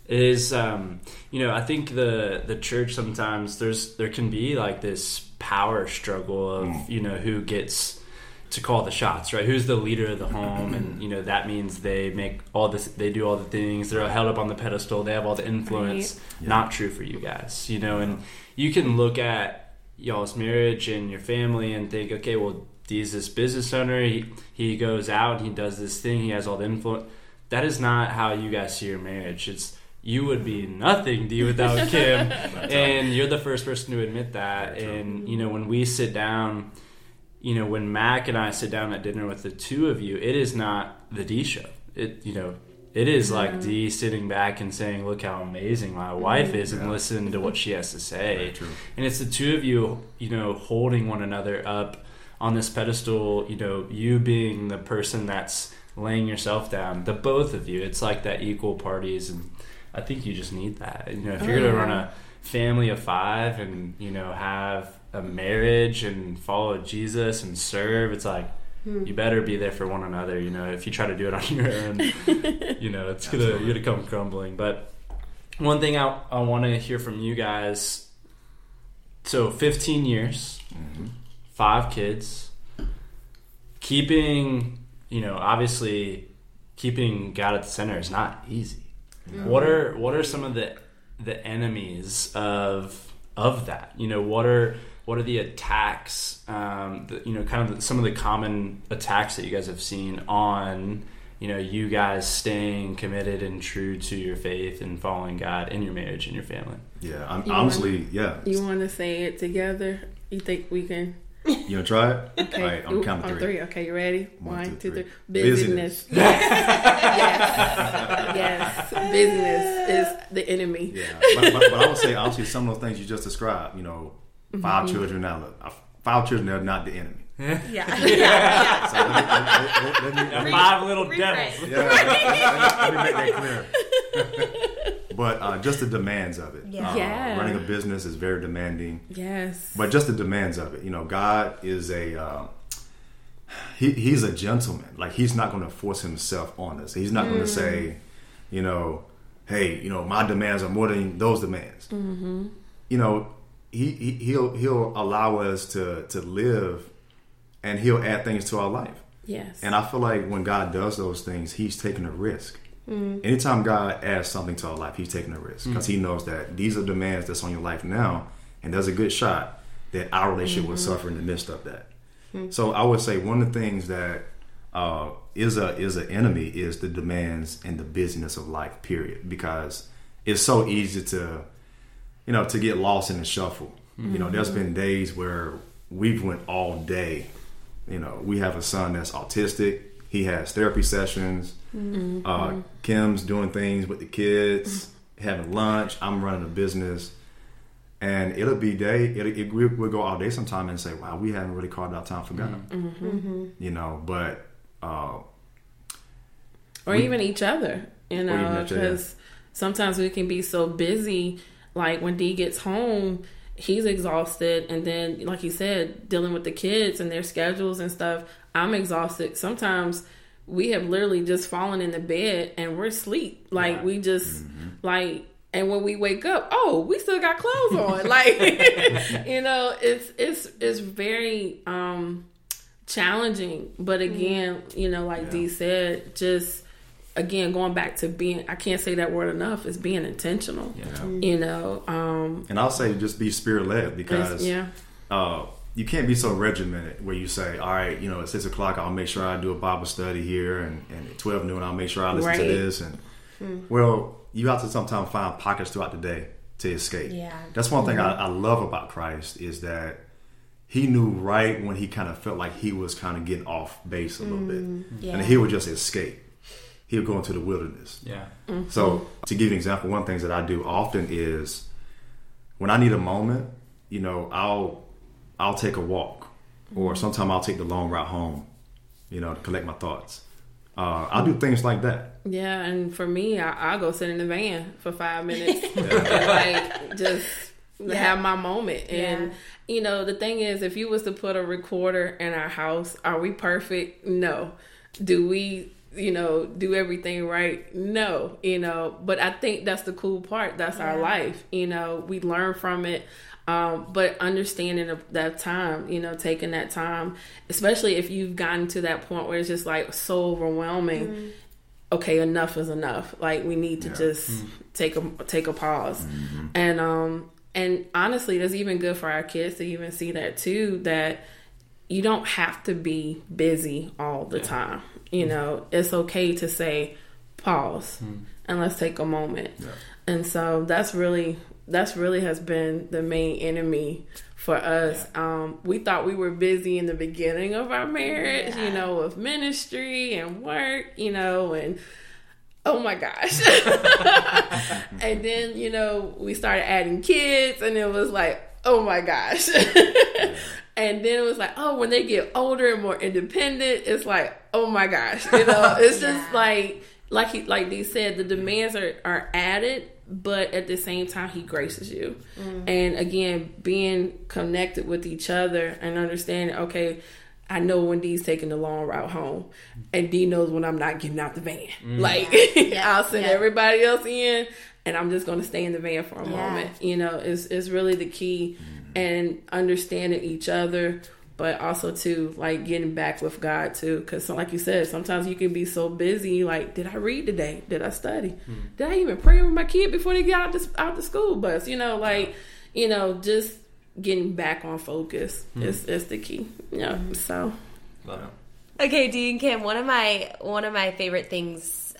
Is I think the church sometimes there can be like this power struggle of who gets to call the shots, right? Who's the leader of the home, and that means they do all the things, they're held up on the pedestal, they have all the influence. Right. Yeah. Not true for you guys, and you can look at y'all's marriage and your family and think, okay, well, Dee's this business owner, he goes out and he does this thing, he has all the influence. That is not how you guys see your marriage. It's you would be nothing, Dee, without Kim. And you're the first person to admit that. And, when we sit down, when Mac and I sit down at dinner with the two of you, it is not the Dee show. It is like Dee sitting back and saying, look how amazing my wife is, and listen to what she has to say. And it's the two of you, holding one another up on this pedestal, you being the person that's laying yourself down, the both of you. It's like that equal parties, and I think you just need that. If you're going to run a family of five and, have a marriage and follow Jesus and serve, it's like you better be there for one another. If you try to do it on your own, you're going to come crumbling. But one thing I want to hear from you guys. So 15 years, 5 kids, keeping God at the center is not easy. Mm-hmm. What are some of the enemies of that? What are the attacks? Some of the common attacks that you guys have seen on you guys staying committed and true to your faith and following God in your marriage and your family. Yeah, You want to say it together? You think we can? You want to try it? Okay. All right, on count of three. Okay, you ready? 1, 2, 3. Business. Yes. Business is the enemy. Yeah. But I would say, obviously, some of those things you just described, 5 children, now 5 children are not the enemy. Yeah. Yeah. So let me 5 little devils. Yeah. Let me make that clear. But just the demands of it. Yeah. Running a business is very demanding. Yes. But just the demands of it. God is a he's a gentleman. Like, he's not going to force himself on us. He's not going to say, you know, hey, you know, my demands are more than those demands. Mm-hmm. You know, he'll allow us to live, and he'll add things to our life. Yes. And I feel like when God does those things, he's taking a risk. Mm. Anytime God adds something to our life, he's taking a risk, because he knows that these are demands that's on your life now, and there's a good shot that our relationship will suffer in the midst of that. So I would say one of the things that is an enemy is the demands and the busyness of life, period, because it's so easy to, you know, to get lost in the shuffle. Mm-hmm. You know, there's been days where we've went all day. You know, we have a son that's autistic. He has therapy sessions. Mm-hmm. Kim's doing things with the kids, having lunch. I'm running a business. And we'll go all day sometime and say, wow, we haven't really carved out time for God. Mm-hmm. Mm-hmm. You know, but... even each other, you know, because sometimes we can be so busy. Like, when Dee gets home, he's exhausted. And then, like you said, dealing with the kids and their schedules and stuff, I'm exhausted. Sometimes we have literally just fallen in the bed and we're asleep. Like, we just, like... And when we wake up, oh, we still got clothes on. Like, you know, it's very challenging. But again, you know, like Dee said, just again going back to being, I can't say that word enough, is being intentional. Yeah. You know, and I'll say just be spirit led, because you can't be so regimented where you say, all right, you know, at 6:00 I'll make sure I do a Bible study here, and at 12:00 I'll make sure I listen to this, and well. You have to sometimes find pockets throughout the day to escape. Yeah. That's one thing I love about Christ, is that he knew right when he kind of felt like he was kind of getting off base a little bit. Yeah. And he would just escape. He would go into the wilderness. Yeah. Mm-hmm. So to give you an example, one of the things that I do often is when I need a moment, you know, I'll take a walk, or sometimes I'll take the long route home, you know, to collect my thoughts. I'll do things like that. Yeah, and for me, I'll go sit in the van for 5 minutes. And like, just have my moment. And, you know, the thing is, if you was to put a recorder in our house, are we perfect? No. Do we, you know, do everything right? No. You know, but I think that's the cool part. That's our life. You know, we learn from it. But understanding that time, you know, taking that time, especially if you've gotten to that point where it's just like so overwhelming. Mm-hmm. Okay, enough is enough. Like, we need to just take a pause. Mm-hmm. And honestly, that's even good for our kids to even see that too, that you don't have to be busy all the time. You know, it's okay to say pause and let's take a moment. Yeah. And so that's really has been the main enemy for us. Yeah. We thought we were busy in the beginning of our marriage, you know, with ministry and work, you know, and oh my gosh. And then, you know, we started adding kids, and it was like, oh my gosh. And then it was like, oh, when they get older and more independent, it's like, oh my gosh. You know, it's just like Dee said, the demands are added. But at the same time, he graces you. Mm-hmm. And again, being connected with each other and understanding, okay, I know when Dee's taking the long route home, and Dee knows when I'm not getting out the van. Mm-hmm. Like, I'll send everybody else in, and I'm just going to stay in the van for a moment. You know, it's really the key. And understanding each other, but also too, like, getting back with God too, because like you said, sometimes you can be so busy. Like, did I read today? Did I study? Did I even pray with my kid before they get out the school bus? You know, like, you know, just getting back on focus is the key. Yeah. So. Wow. Okay, Dee and Kim. One of my favorite things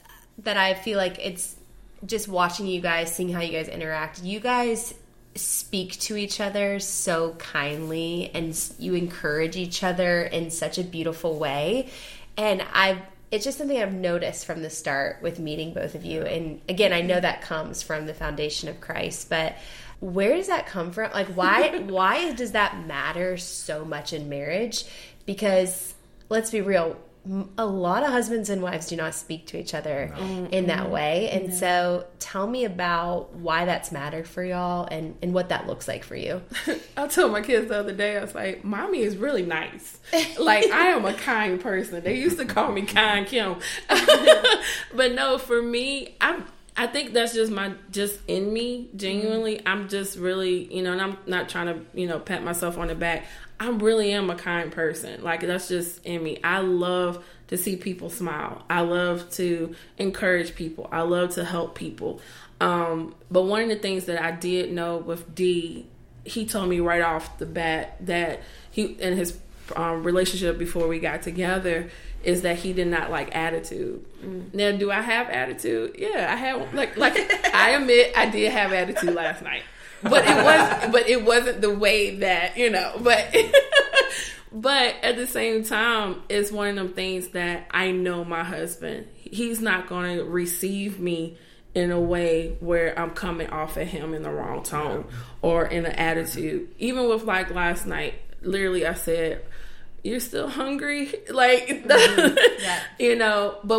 that I feel like, it's just watching you guys, seeing how you guys interact. You guys speak to each other so kindly, and you encourage each other in such a beautiful way. And it's just something I've noticed from the start with meeting both of you. And again, I know that comes from the foundation of Christ, but where does that come from? Like, why does that matter so much in marriage? Because let's be real, a lot of husbands and wives do not speak to each other in that way. And so tell me about why that's mattered for y'all and what that looks like for you. I told my kids the other day, I was like, mommy is really nice. Like, I am a kind person. They used to call me Kind Kim. But no, for me, I think that's just in me, genuinely. I'm just really, and I'm not trying to, pat myself on the back. I really am a kind person. Like, that's just in me. I love to see people smile. I love to encourage people. I love to help people. But one of the things that I did know with Dee, he told me right off the bat that he, in his relationship before we got together, is that he did not like attitude. Now, do I have attitude? Yeah, I have. Like I admit, I did have attitude last night, but it wasn't the way that But at the same time, it's one of them things that I know my husband. He's not going to receive me in a way where I'm coming off at him in the wrong tone or in an attitude. Even with last night, literally, I said, "You're still hungry?" But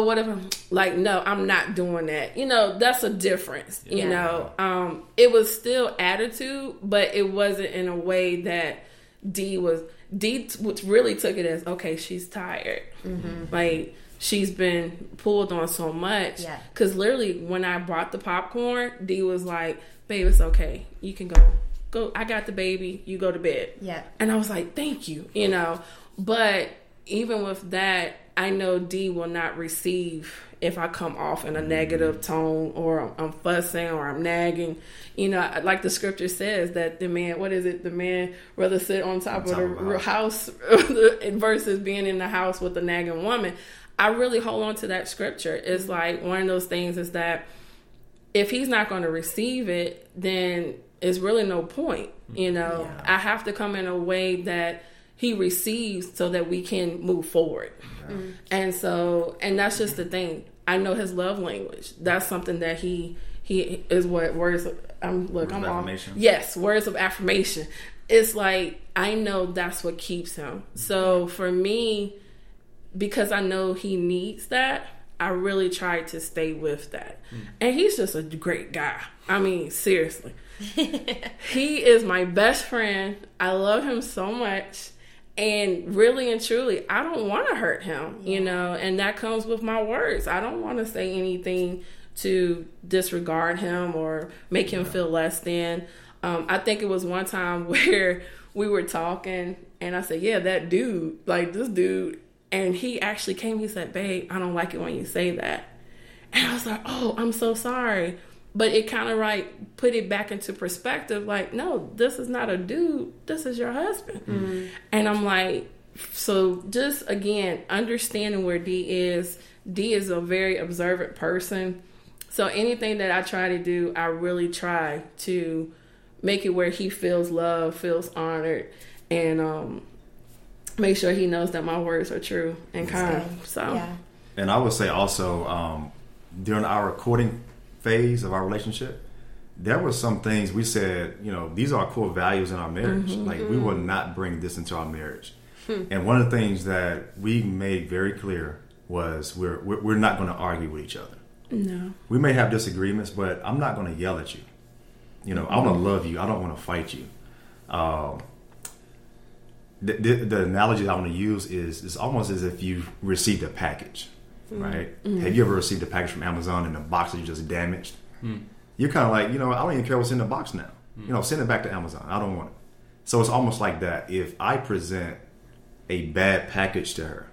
what if I'm like, no, I'm not doing that. That's a difference, you know. It was still attitude, but it wasn't in a way that Dee really took it as, okay, she's tired. Mm-hmm. Like, she's been pulled on so much. Yeah. Because literally when I brought the popcorn, Dee was like, babe, it's okay. You can go. I got the baby. You go to bed. Yeah. And I was like, thank you, But even with that, I know Dee will not receive if I come off in a negative tone or I'm fussing or I'm nagging. Like the scripture says that the man rather sit on top of the house versus being in the house with a nagging woman. I really hold on to that scripture. It's like one of those things is that if he's not going to receive it, then it's really no point. I have to come in a way that he receives so that we can move forward. Mm-hmm. And that's just the thing. I know his love language. That's something that he is what words of affirmation. Yes, words of affirmation. It's like, I know that's what keeps him. So for me, because I know he needs that, I really tried to stay with that. Mm. And he's just a great guy. I mean, seriously. He is my best friend. I love him so much. And really and truly, I don't want to hurt him, and that comes with my words. I don't want to say anything to disregard him or make him feel less than. I think it was one time where we were talking and I said, yeah, that dude, like this dude. And he actually came, he said, babe, I don't like it when you say that. And I was like, oh, I'm so sorry. But it kind of like put it back into perspective. Like, no, this is not a dude. This is your husband. Mm-hmm. And I'm like, so just again, understanding where Dee is. Dee is a very observant person. So anything that I try to do, I really try to make it where he feels loved, feels honored, and make sure he knows that my words are true and kind. So, yeah. And I would say also during our recording phase of our relationship, there were some things we said, these are core values in our marriage. Mm-hmm. Like, we will not bring this into our marriage. And one of the things that we made very clear was we're not going to argue with each other. No. We may have disagreements, but I'm not going to yell at you. I want to love you. I don't want to fight you. The analogy I want to use is it's almost as if you received a package. Right? Mm-hmm. Have you ever received a package from Amazon and the box is just damaged? Mm. You're kind of like, I don't even care what's in the box now. Mm. Send it back to Amazon. I don't want it. So it's almost like that. If I present a bad package to her,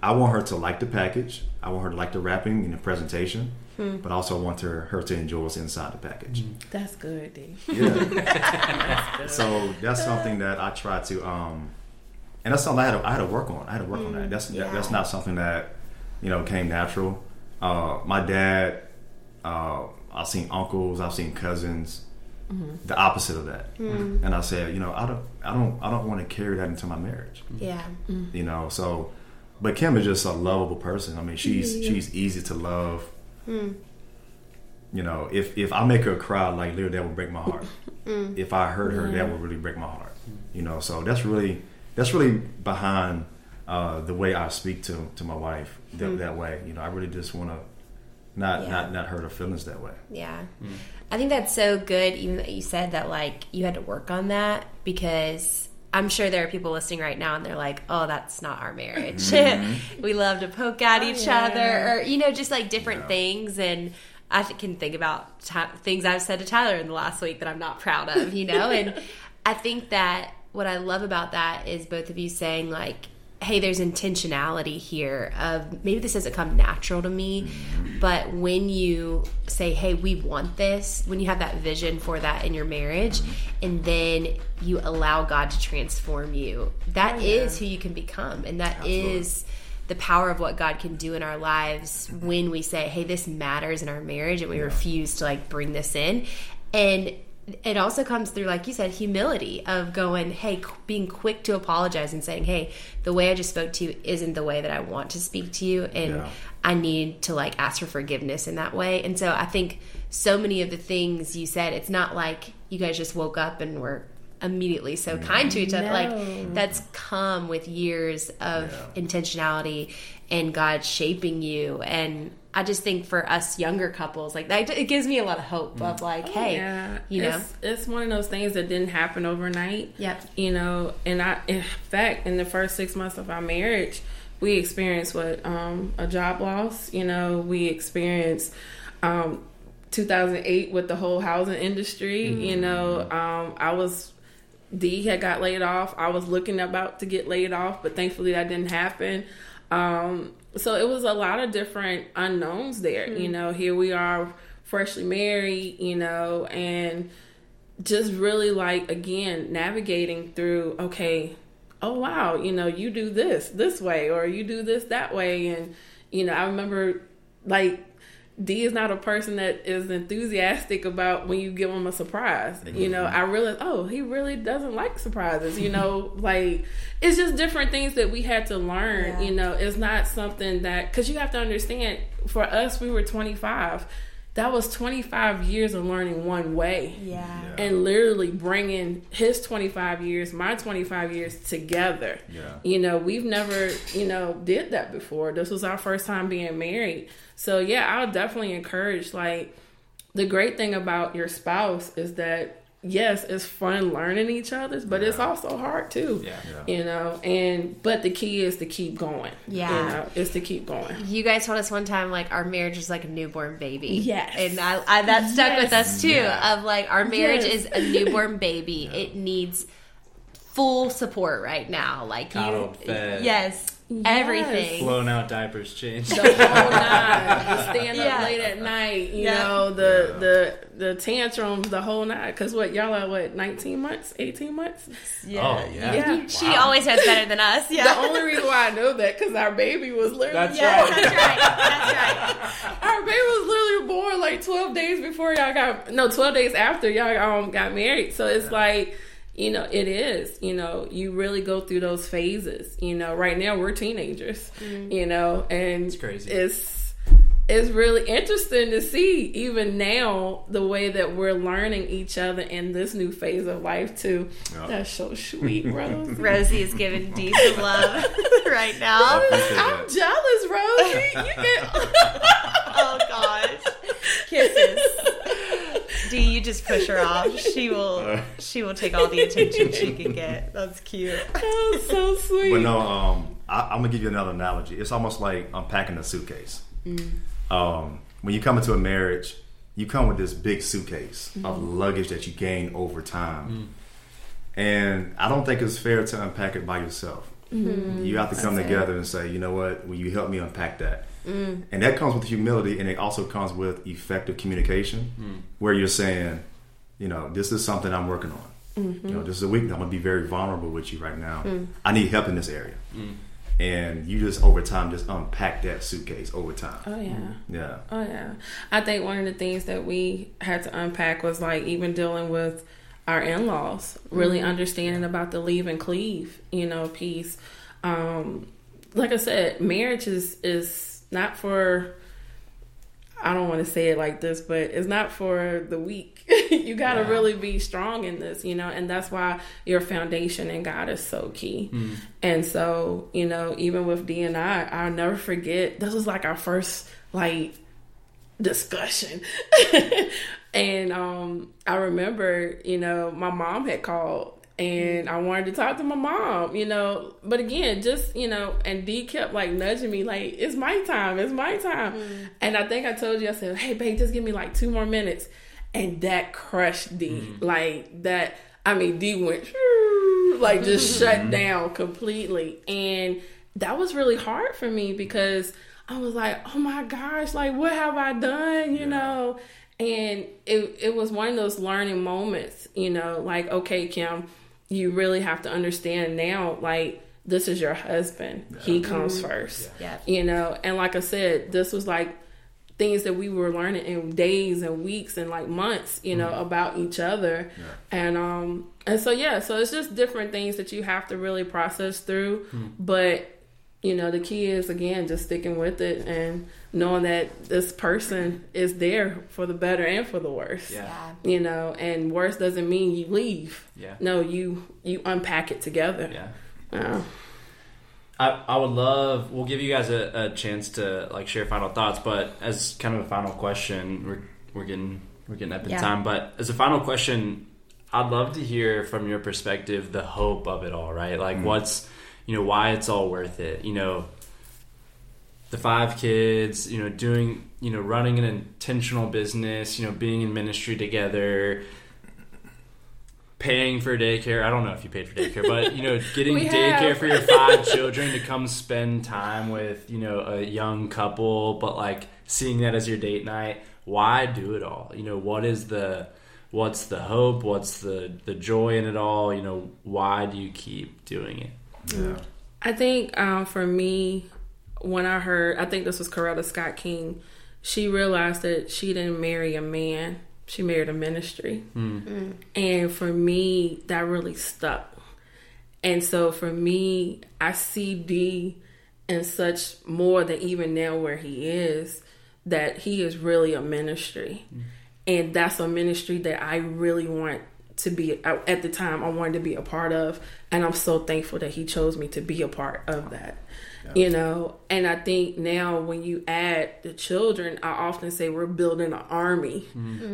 I want her to like the package. I want her to like the wrapping and the presentation. But I also want her to enjoy what's inside the package. That's good, Dee. Yeah. That's good. So that's something that I try to, and that's something I had to work on. I had to work on that. That's not something that came natural. My dad, I've seen uncles, I've seen cousins, the opposite of that. Mm-hmm. And I said, I don't want to carry that into my marriage. Yeah. Mm-hmm. So, but Kim is just a lovable person. I mean, she's easy to love. Mm. If I make her cry, like literally, that would break my heart. If I hurt her, that would really break my heart. So that's really behind the way I speak to my wife that way. You know, I really just want to not hurt her feelings that way. Yeah. Mm. I think that's so good, even that you said that, like, you had to work on that, because I'm sure there are people listening right now and they're like, oh, that's not our marriage. Mm-hmm. We love to poke at each other, or, you know, just like different things. And I can think about things I've said to Tyler in the last week that I'm not proud of, you know? And I think that what I love about that is both of you saying, like, hey, there's intentionality here of maybe this doesn't come natural to me, but when you say, hey, we want this, when you have that vision for that in your marriage, and then you allow God to transform you, that is who you can become. And that is the power of what God can do in our lives when we say, hey, this matters in our marriage, and we refuse to, like, bring this in. And it also comes through, like you said, humility of going, hey, being quick to apologize and saying, hey, the way I just spoke to you isn't the way that I want to speak to you, and I need to, like, ask for forgiveness in that way. And so I think so many of the things you said, it's not like you guys just woke up and were immediately so kind to each other. Like, that's come with years of intentionality and God shaping you. And I just think for us younger couples, like, that, it gives me a lot of hope of, like, hey, you know. It's one of those things that didn't happen overnight. Yep. You know, and I, in fact, in the first 6 months of our marriage, we experienced a job loss. You know, we experienced 2008 with the whole housing industry. Mm-hmm. You know, Dee had got laid off. I was about to get laid off, but thankfully that didn't happen. So it was a lot of different unknowns there. Mm-hmm. You know, here we are freshly married, you know, and just really, like, again, navigating through, okay, oh, wow, you know, you do this way, or you do this that way. And, you know, I remember, like, Dee is not a person that is enthusiastic about when you give him a surprise. Mm-hmm. You know, I realized, oh, he really doesn't like surprises. You know, like, it's just different things that we had to learn. Yeah. You know, it's not something that, because you have to understand, for us, we were 25. That was 25 years of learning one way. Yeah. And literally bringing his 25 years, my 25 years together. Yeah. You know, we've never, you know, did that before. This was our first time being married. So, yeah, I'll definitely encourage, like, the great thing about your spouse is that, yes, it's fun learning each other's, but it's also hard, too. Yeah, yeah. You know, but the key is to keep going. Yeah. You know, it's to keep going. You guys told us one time, like, our marriage is like a newborn baby. Yes. And I that stuck with us, too, of, like, our marriage is a newborn baby. Yeah. It needs full support right now. Like, coddled, fed. Yes. Everything. Blown out diapers changed. The whole nine. Staying up late at night. You know, the tantrums, the whole nine. Because y'all are 19 months, 18 months? Yeah. Oh, yeah. She always has better than us. Yeah. The only reason why I know that, because our baby was literally. That's right. Our baby was literally born like 12 days before 12 days after y'all got married. So it's like, you know, it is, you know, you really go through those phases. You know, right now we're teenagers, you know, and it's crazy. It's really interesting to see even now the way that we're learning each other in this new phase of life too. Oh. That's so sweet, Rose. Rosie is giving Dee some love right now. I'm jealous, Rosie. Oh, gosh. Kisses. Dee, you just push her off. She will take all the attention she can get. That's cute. That's so sweet. But no, I'm gonna give you another analogy. It's almost like unpacking a suitcase. When you come into a marriage, you come with this big suitcase of luggage that you gain over time, and I don't think it's fair to unpack it by yourself. You have to come together and say, you know what? Will you help me unpack that? And that comes with humility, and it also comes with effective communication, where you're saying, you know, this is something I'm working on. You know, this is a weakness. I'm going to be very vulnerable with you right now. I need help in this area. And you just over time just unpack that suitcase over time. Oh, yeah. Yeah. Oh, yeah. I think one of the things that we had to unpack was, like, even dealing with our in-laws, really understanding about the leave and cleave, you know, piece. Like I said, marriage is not for, I don't want to say it like this, but it's not for the weak. You got to really be strong in this, you know, and that's why your foundation in God is so key. Mm. And so, you know, even with Dee and I'll never forget, this was like our first, like, discussion. And I remember, you know, my mom had called and I wanted to talk to my mom, you know, but again, just, you know, and Dee kept like nudging me like, it's my time. Mm. And I think I told you, I said, hey babe, just give me like 2 more minutes. And that crushed Dee. Mm. Like that, I mean, Dee went like just shut down completely. And that was really hard for me because I was like, oh my gosh, like what have I done, you know? And it was one of those learning moments, you know, like, okay, Kim, you really have to understand now, like, this is your husband. Yeah. He comes first, you know? And like I said, this was like things that we were learning in days and weeks and like months, you know, about each other. Yeah. And so, so it's just different things that you have to really process through. Mm. But, you know, the key is, again, just sticking with it and knowing that this person is there for the better and for the worse. Yeah. You know, and worse doesn't mean you leave. Yeah. No, you unpack it together. Yeah. I would love, we'll give you guys a chance to, like, share final thoughts, but as kind of a final question, we're getting up in time, but as a final question, I'd love to hear from your perspective the hope of it all, right? Like, what's, you know, why it's all worth it, you know, the 5 kids, you know, doing, you know, running an intentional business, you know, being in ministry together, paying for daycare. I don't know if you paid for daycare, but, you know, getting daycare for your 5 children to come spend time with, you know, a young couple, but like seeing that as your date night. Why do it all? You know, what's the hope? What's the joy in it all? You know, why do you keep doing it? Yeah. I think for me, when I heard, I think this was Coretta Scott King, she realized that she didn't marry a man, she married a ministry. Mm. And for me, that really stuck. And so for me, I see Dee in such more than even now where he is, that he is really a ministry. Mm. And that's a ministry that I really want to be, at the time I wanted to be a part of, and I'm so thankful that he chose me to be a part of that. You know, and I think now when you add the children, I often say we're building an army,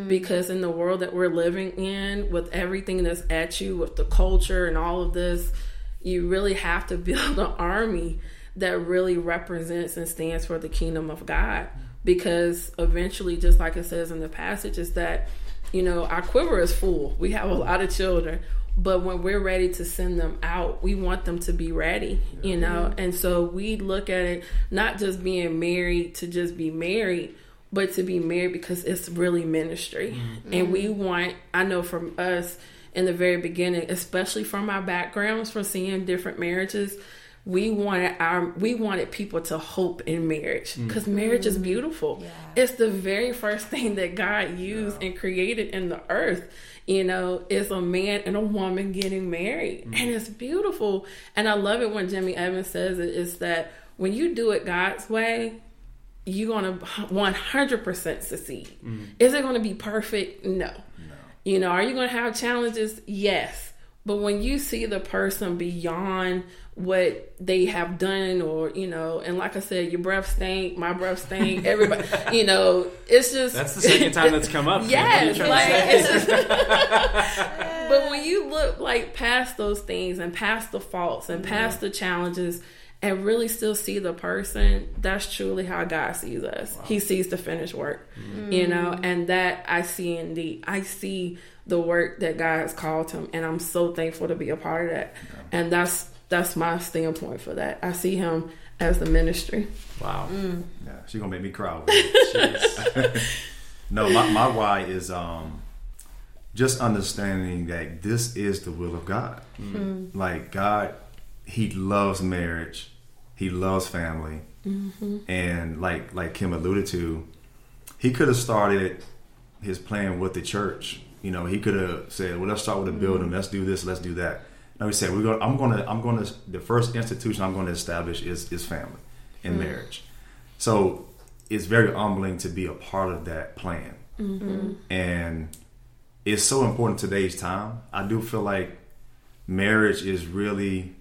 because in the world that we're living in, with everything that's at you, with the culture and all of this, you really have to build an army that really represents and stands for the kingdom of God, because eventually, just like it says in the passage, is that, you know, our quiver is full. We have a lot of children, but when we're ready to send them out, we want them to be ready, you know? And so we look at it, not just being married to just be married, but to be married because it's really ministry. And we want, I know from us in the very beginning, especially from our backgrounds, from seeing different marriages, we wanted people to hope in marriage, because marriage is beautiful. Yeah. It's the very first thing that God used and created in the earth. You know, it's a man and a woman getting married, and it's beautiful. And I love it when Jimmy Evans says it, is that when you do it God's way, you're going to 100% succeed. Is it going to be perfect? No. You know, are you going to have challenges? Yes. But when you see the person beyond what they have done, or, you know, and like I said, your breath stink, my breath stink, everybody, you know, it's just... That's the second time that's come up. Yes. Like, it's just, but when you look, like, past those things and past the faults and past the challenges and really still see the person, that's truly how God sees us. Wow. He sees the finished work, you know, and that I see in Dee. I see the work that God has called him, and I'm so thankful to be a part of that. Yeah. And that's my standpoint for that. I see him as the ministry. Wow. Yeah, she's gonna make me cry over it. No, my why is just understanding that this is the will of God. Like, God, he loves marriage, he loves family, and like Kim alluded to, he could have started his plan with the church. You know, he could have said, well, let's start with a building, let's do this, let's do that. No, he said, I'm gonna the first institution I'm gonna establish is family and marriage. So it's very humbling to be a part of that plan. And it's so important in today's time. I do feel like marriage is really,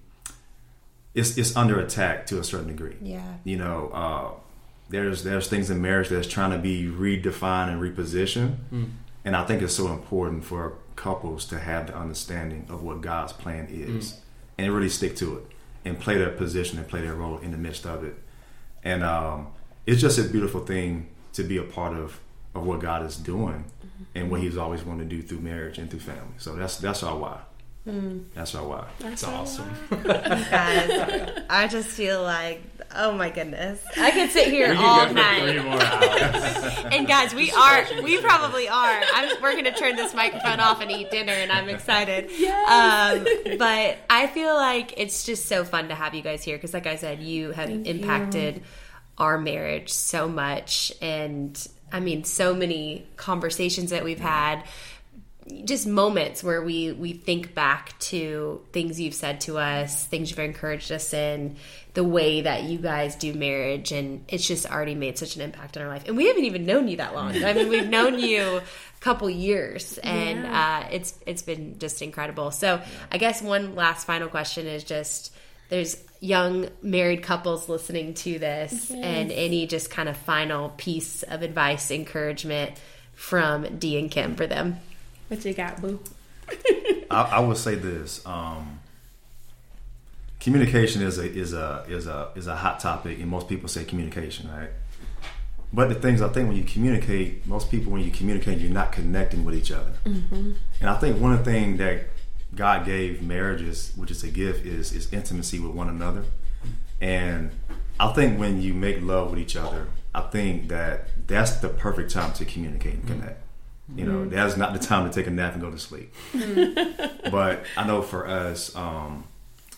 it's under attack to a certain degree. Yeah. You know, there's things in marriage that's trying to be redefined and repositioned. Mm. And I think it's so important for couples to have the understanding of what God's plan is and really stick to it and play their position and play their role in the midst of it. And it's just a beautiful thing to be a part of what God is doing and what he's always wanted to do through marriage and through family. So that's our why. That's our why. That's awesome. Guys, I just feel like, oh my goodness, I could sit here all night. 3 more hours. And guys, we probably are. We're going to turn this microphone off and eat dinner, and I'm excited. Yes. But I feel like it's just so fun to have you guys here because, like I said, you have impacted our marriage so much, and I mean, so many conversations that we've had. Just moments where we think back to things you've said to us, things you've encouraged us in, the way that you guys do marriage, and it's just already made such an impact in our life. And we haven't even known you that long. I mean, we've known you a couple years, and it's been just incredible. So I guess one last final question is just, there's young married couples listening to this, and any just kind of final piece of advice, encouragement from Dee and Kim for them. What you got, boo? I would say this: communication is a hot topic, and most people say communication, right? But the things, I think when you communicate, most people when you communicate, you're not connecting with each other. Mm-hmm. And I think one thing that God gave marriages, which is a gift, is intimacy with one another. And I think when you make love with each other, I think that's the perfect time to communicate and connect. You know, that's not the time to take a nap and go to sleep. But I know for us,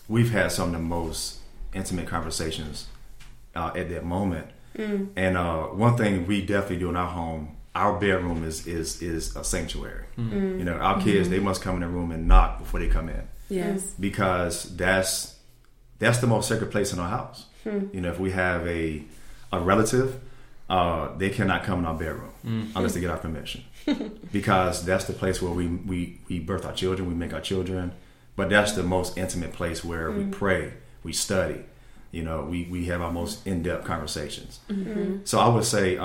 we've had some of the most intimate conversations at that moment. And one thing we definitely do in our home, our bedroom is a sanctuary. You know, our kids, they must come in the room and knock before they come in. Yes. Because that's the most sacred place in our house. You know, if we have a relative, they cannot come in our bedroom unless they get our permission, because that's the place where we birth our children, we make our children, but that's the most intimate place where we pray, we study, you know, we have our most in-depth conversations. So I would say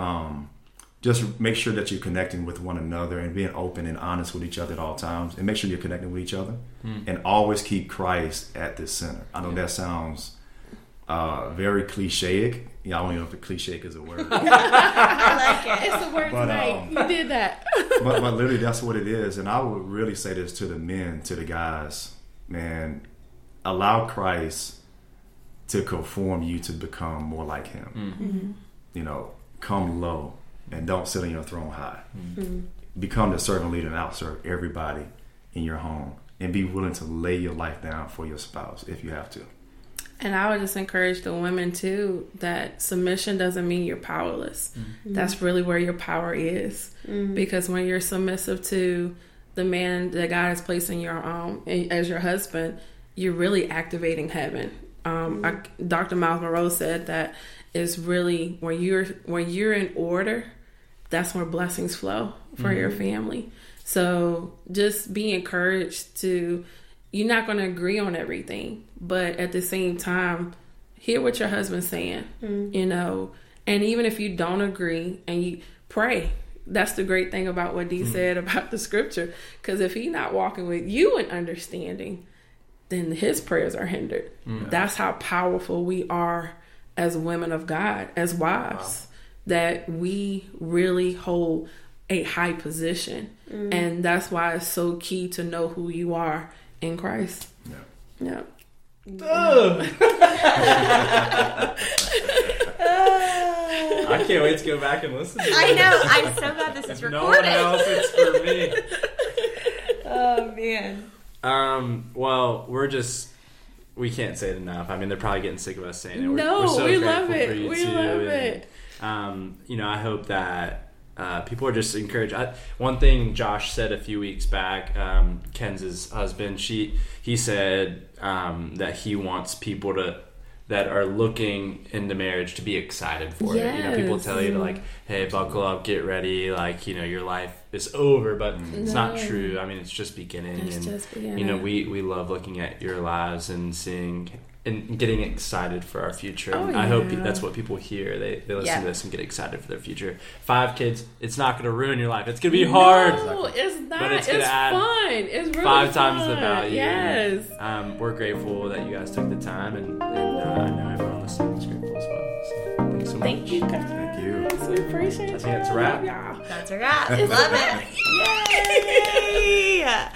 just make sure that you're connecting with one another and being open and honest with each other at all times, and make sure you're connecting with each other and always keep Christ at the center. I know that sounds very clichéic. Yeah, I don't even know if clichéic is a word. I like it. It's a word tonight. You did that. but literally, that's what it is. And I would really say this to the men, to the guys. Man, allow Christ to conform you to become more like him. You know, come low and don't sit on your throne high. Become the servant leader and outserve everybody in your home. And be willing to lay your life down for your spouse if you have to. And I would just encourage the women too, that submission doesn't mean you're powerless. That's really where your power is, because when you're submissive to the man that God has placed in your as your husband, you're really activating heaven. Dr. Myles Munroe said that it's really when you're in order, that's where blessings flow for your family. So just be encouraged to. You're not going to agree on everything, but at the same time, hear what your husband's saying, you know, and even if you don't agree, and you pray. That's the great thing about what Dee said about the scripture, because if he's not walking with you in understanding, then his prayers are hindered. That's how powerful we are as women of God, as wives, that we really hold a high position. And that's why it's so key to know who you are in Christ. No. I can't wait to go back and listen to this. I know. I'm so glad this is recorded. No one else, it's for me. Oh, man. Well, we can't say it enough. I mean, they're probably getting sick of us saying it. We're so we love it. For you we too. Love it. You know, I hope that people are just encouraged. One thing Josh said a few weeks back, Ken's husband, he said that he wants people to that are looking into marriage to be excited for yes. it. You know, people tell you to like, hey, buckle up, get ready, like, you know, your life is over, but it's not true. I mean, it's just beginning. You know, we love looking at your lives and seeing and getting excited for our future. Oh, yeah. I hope that's what people hear. They listen to this and get excited for their future. 5 kids, it's not going to ruin your life. It's going to be hard. No, it's not. But it's fun. It's really 5 times the value. Yes. We're grateful that you guys took the time. And I know everyone listening is grateful as well. So thanks so much. Thank you, guys. Thank you. Yes, we appreciate it. That's a wrap. That's a wrap. Love it. Yay.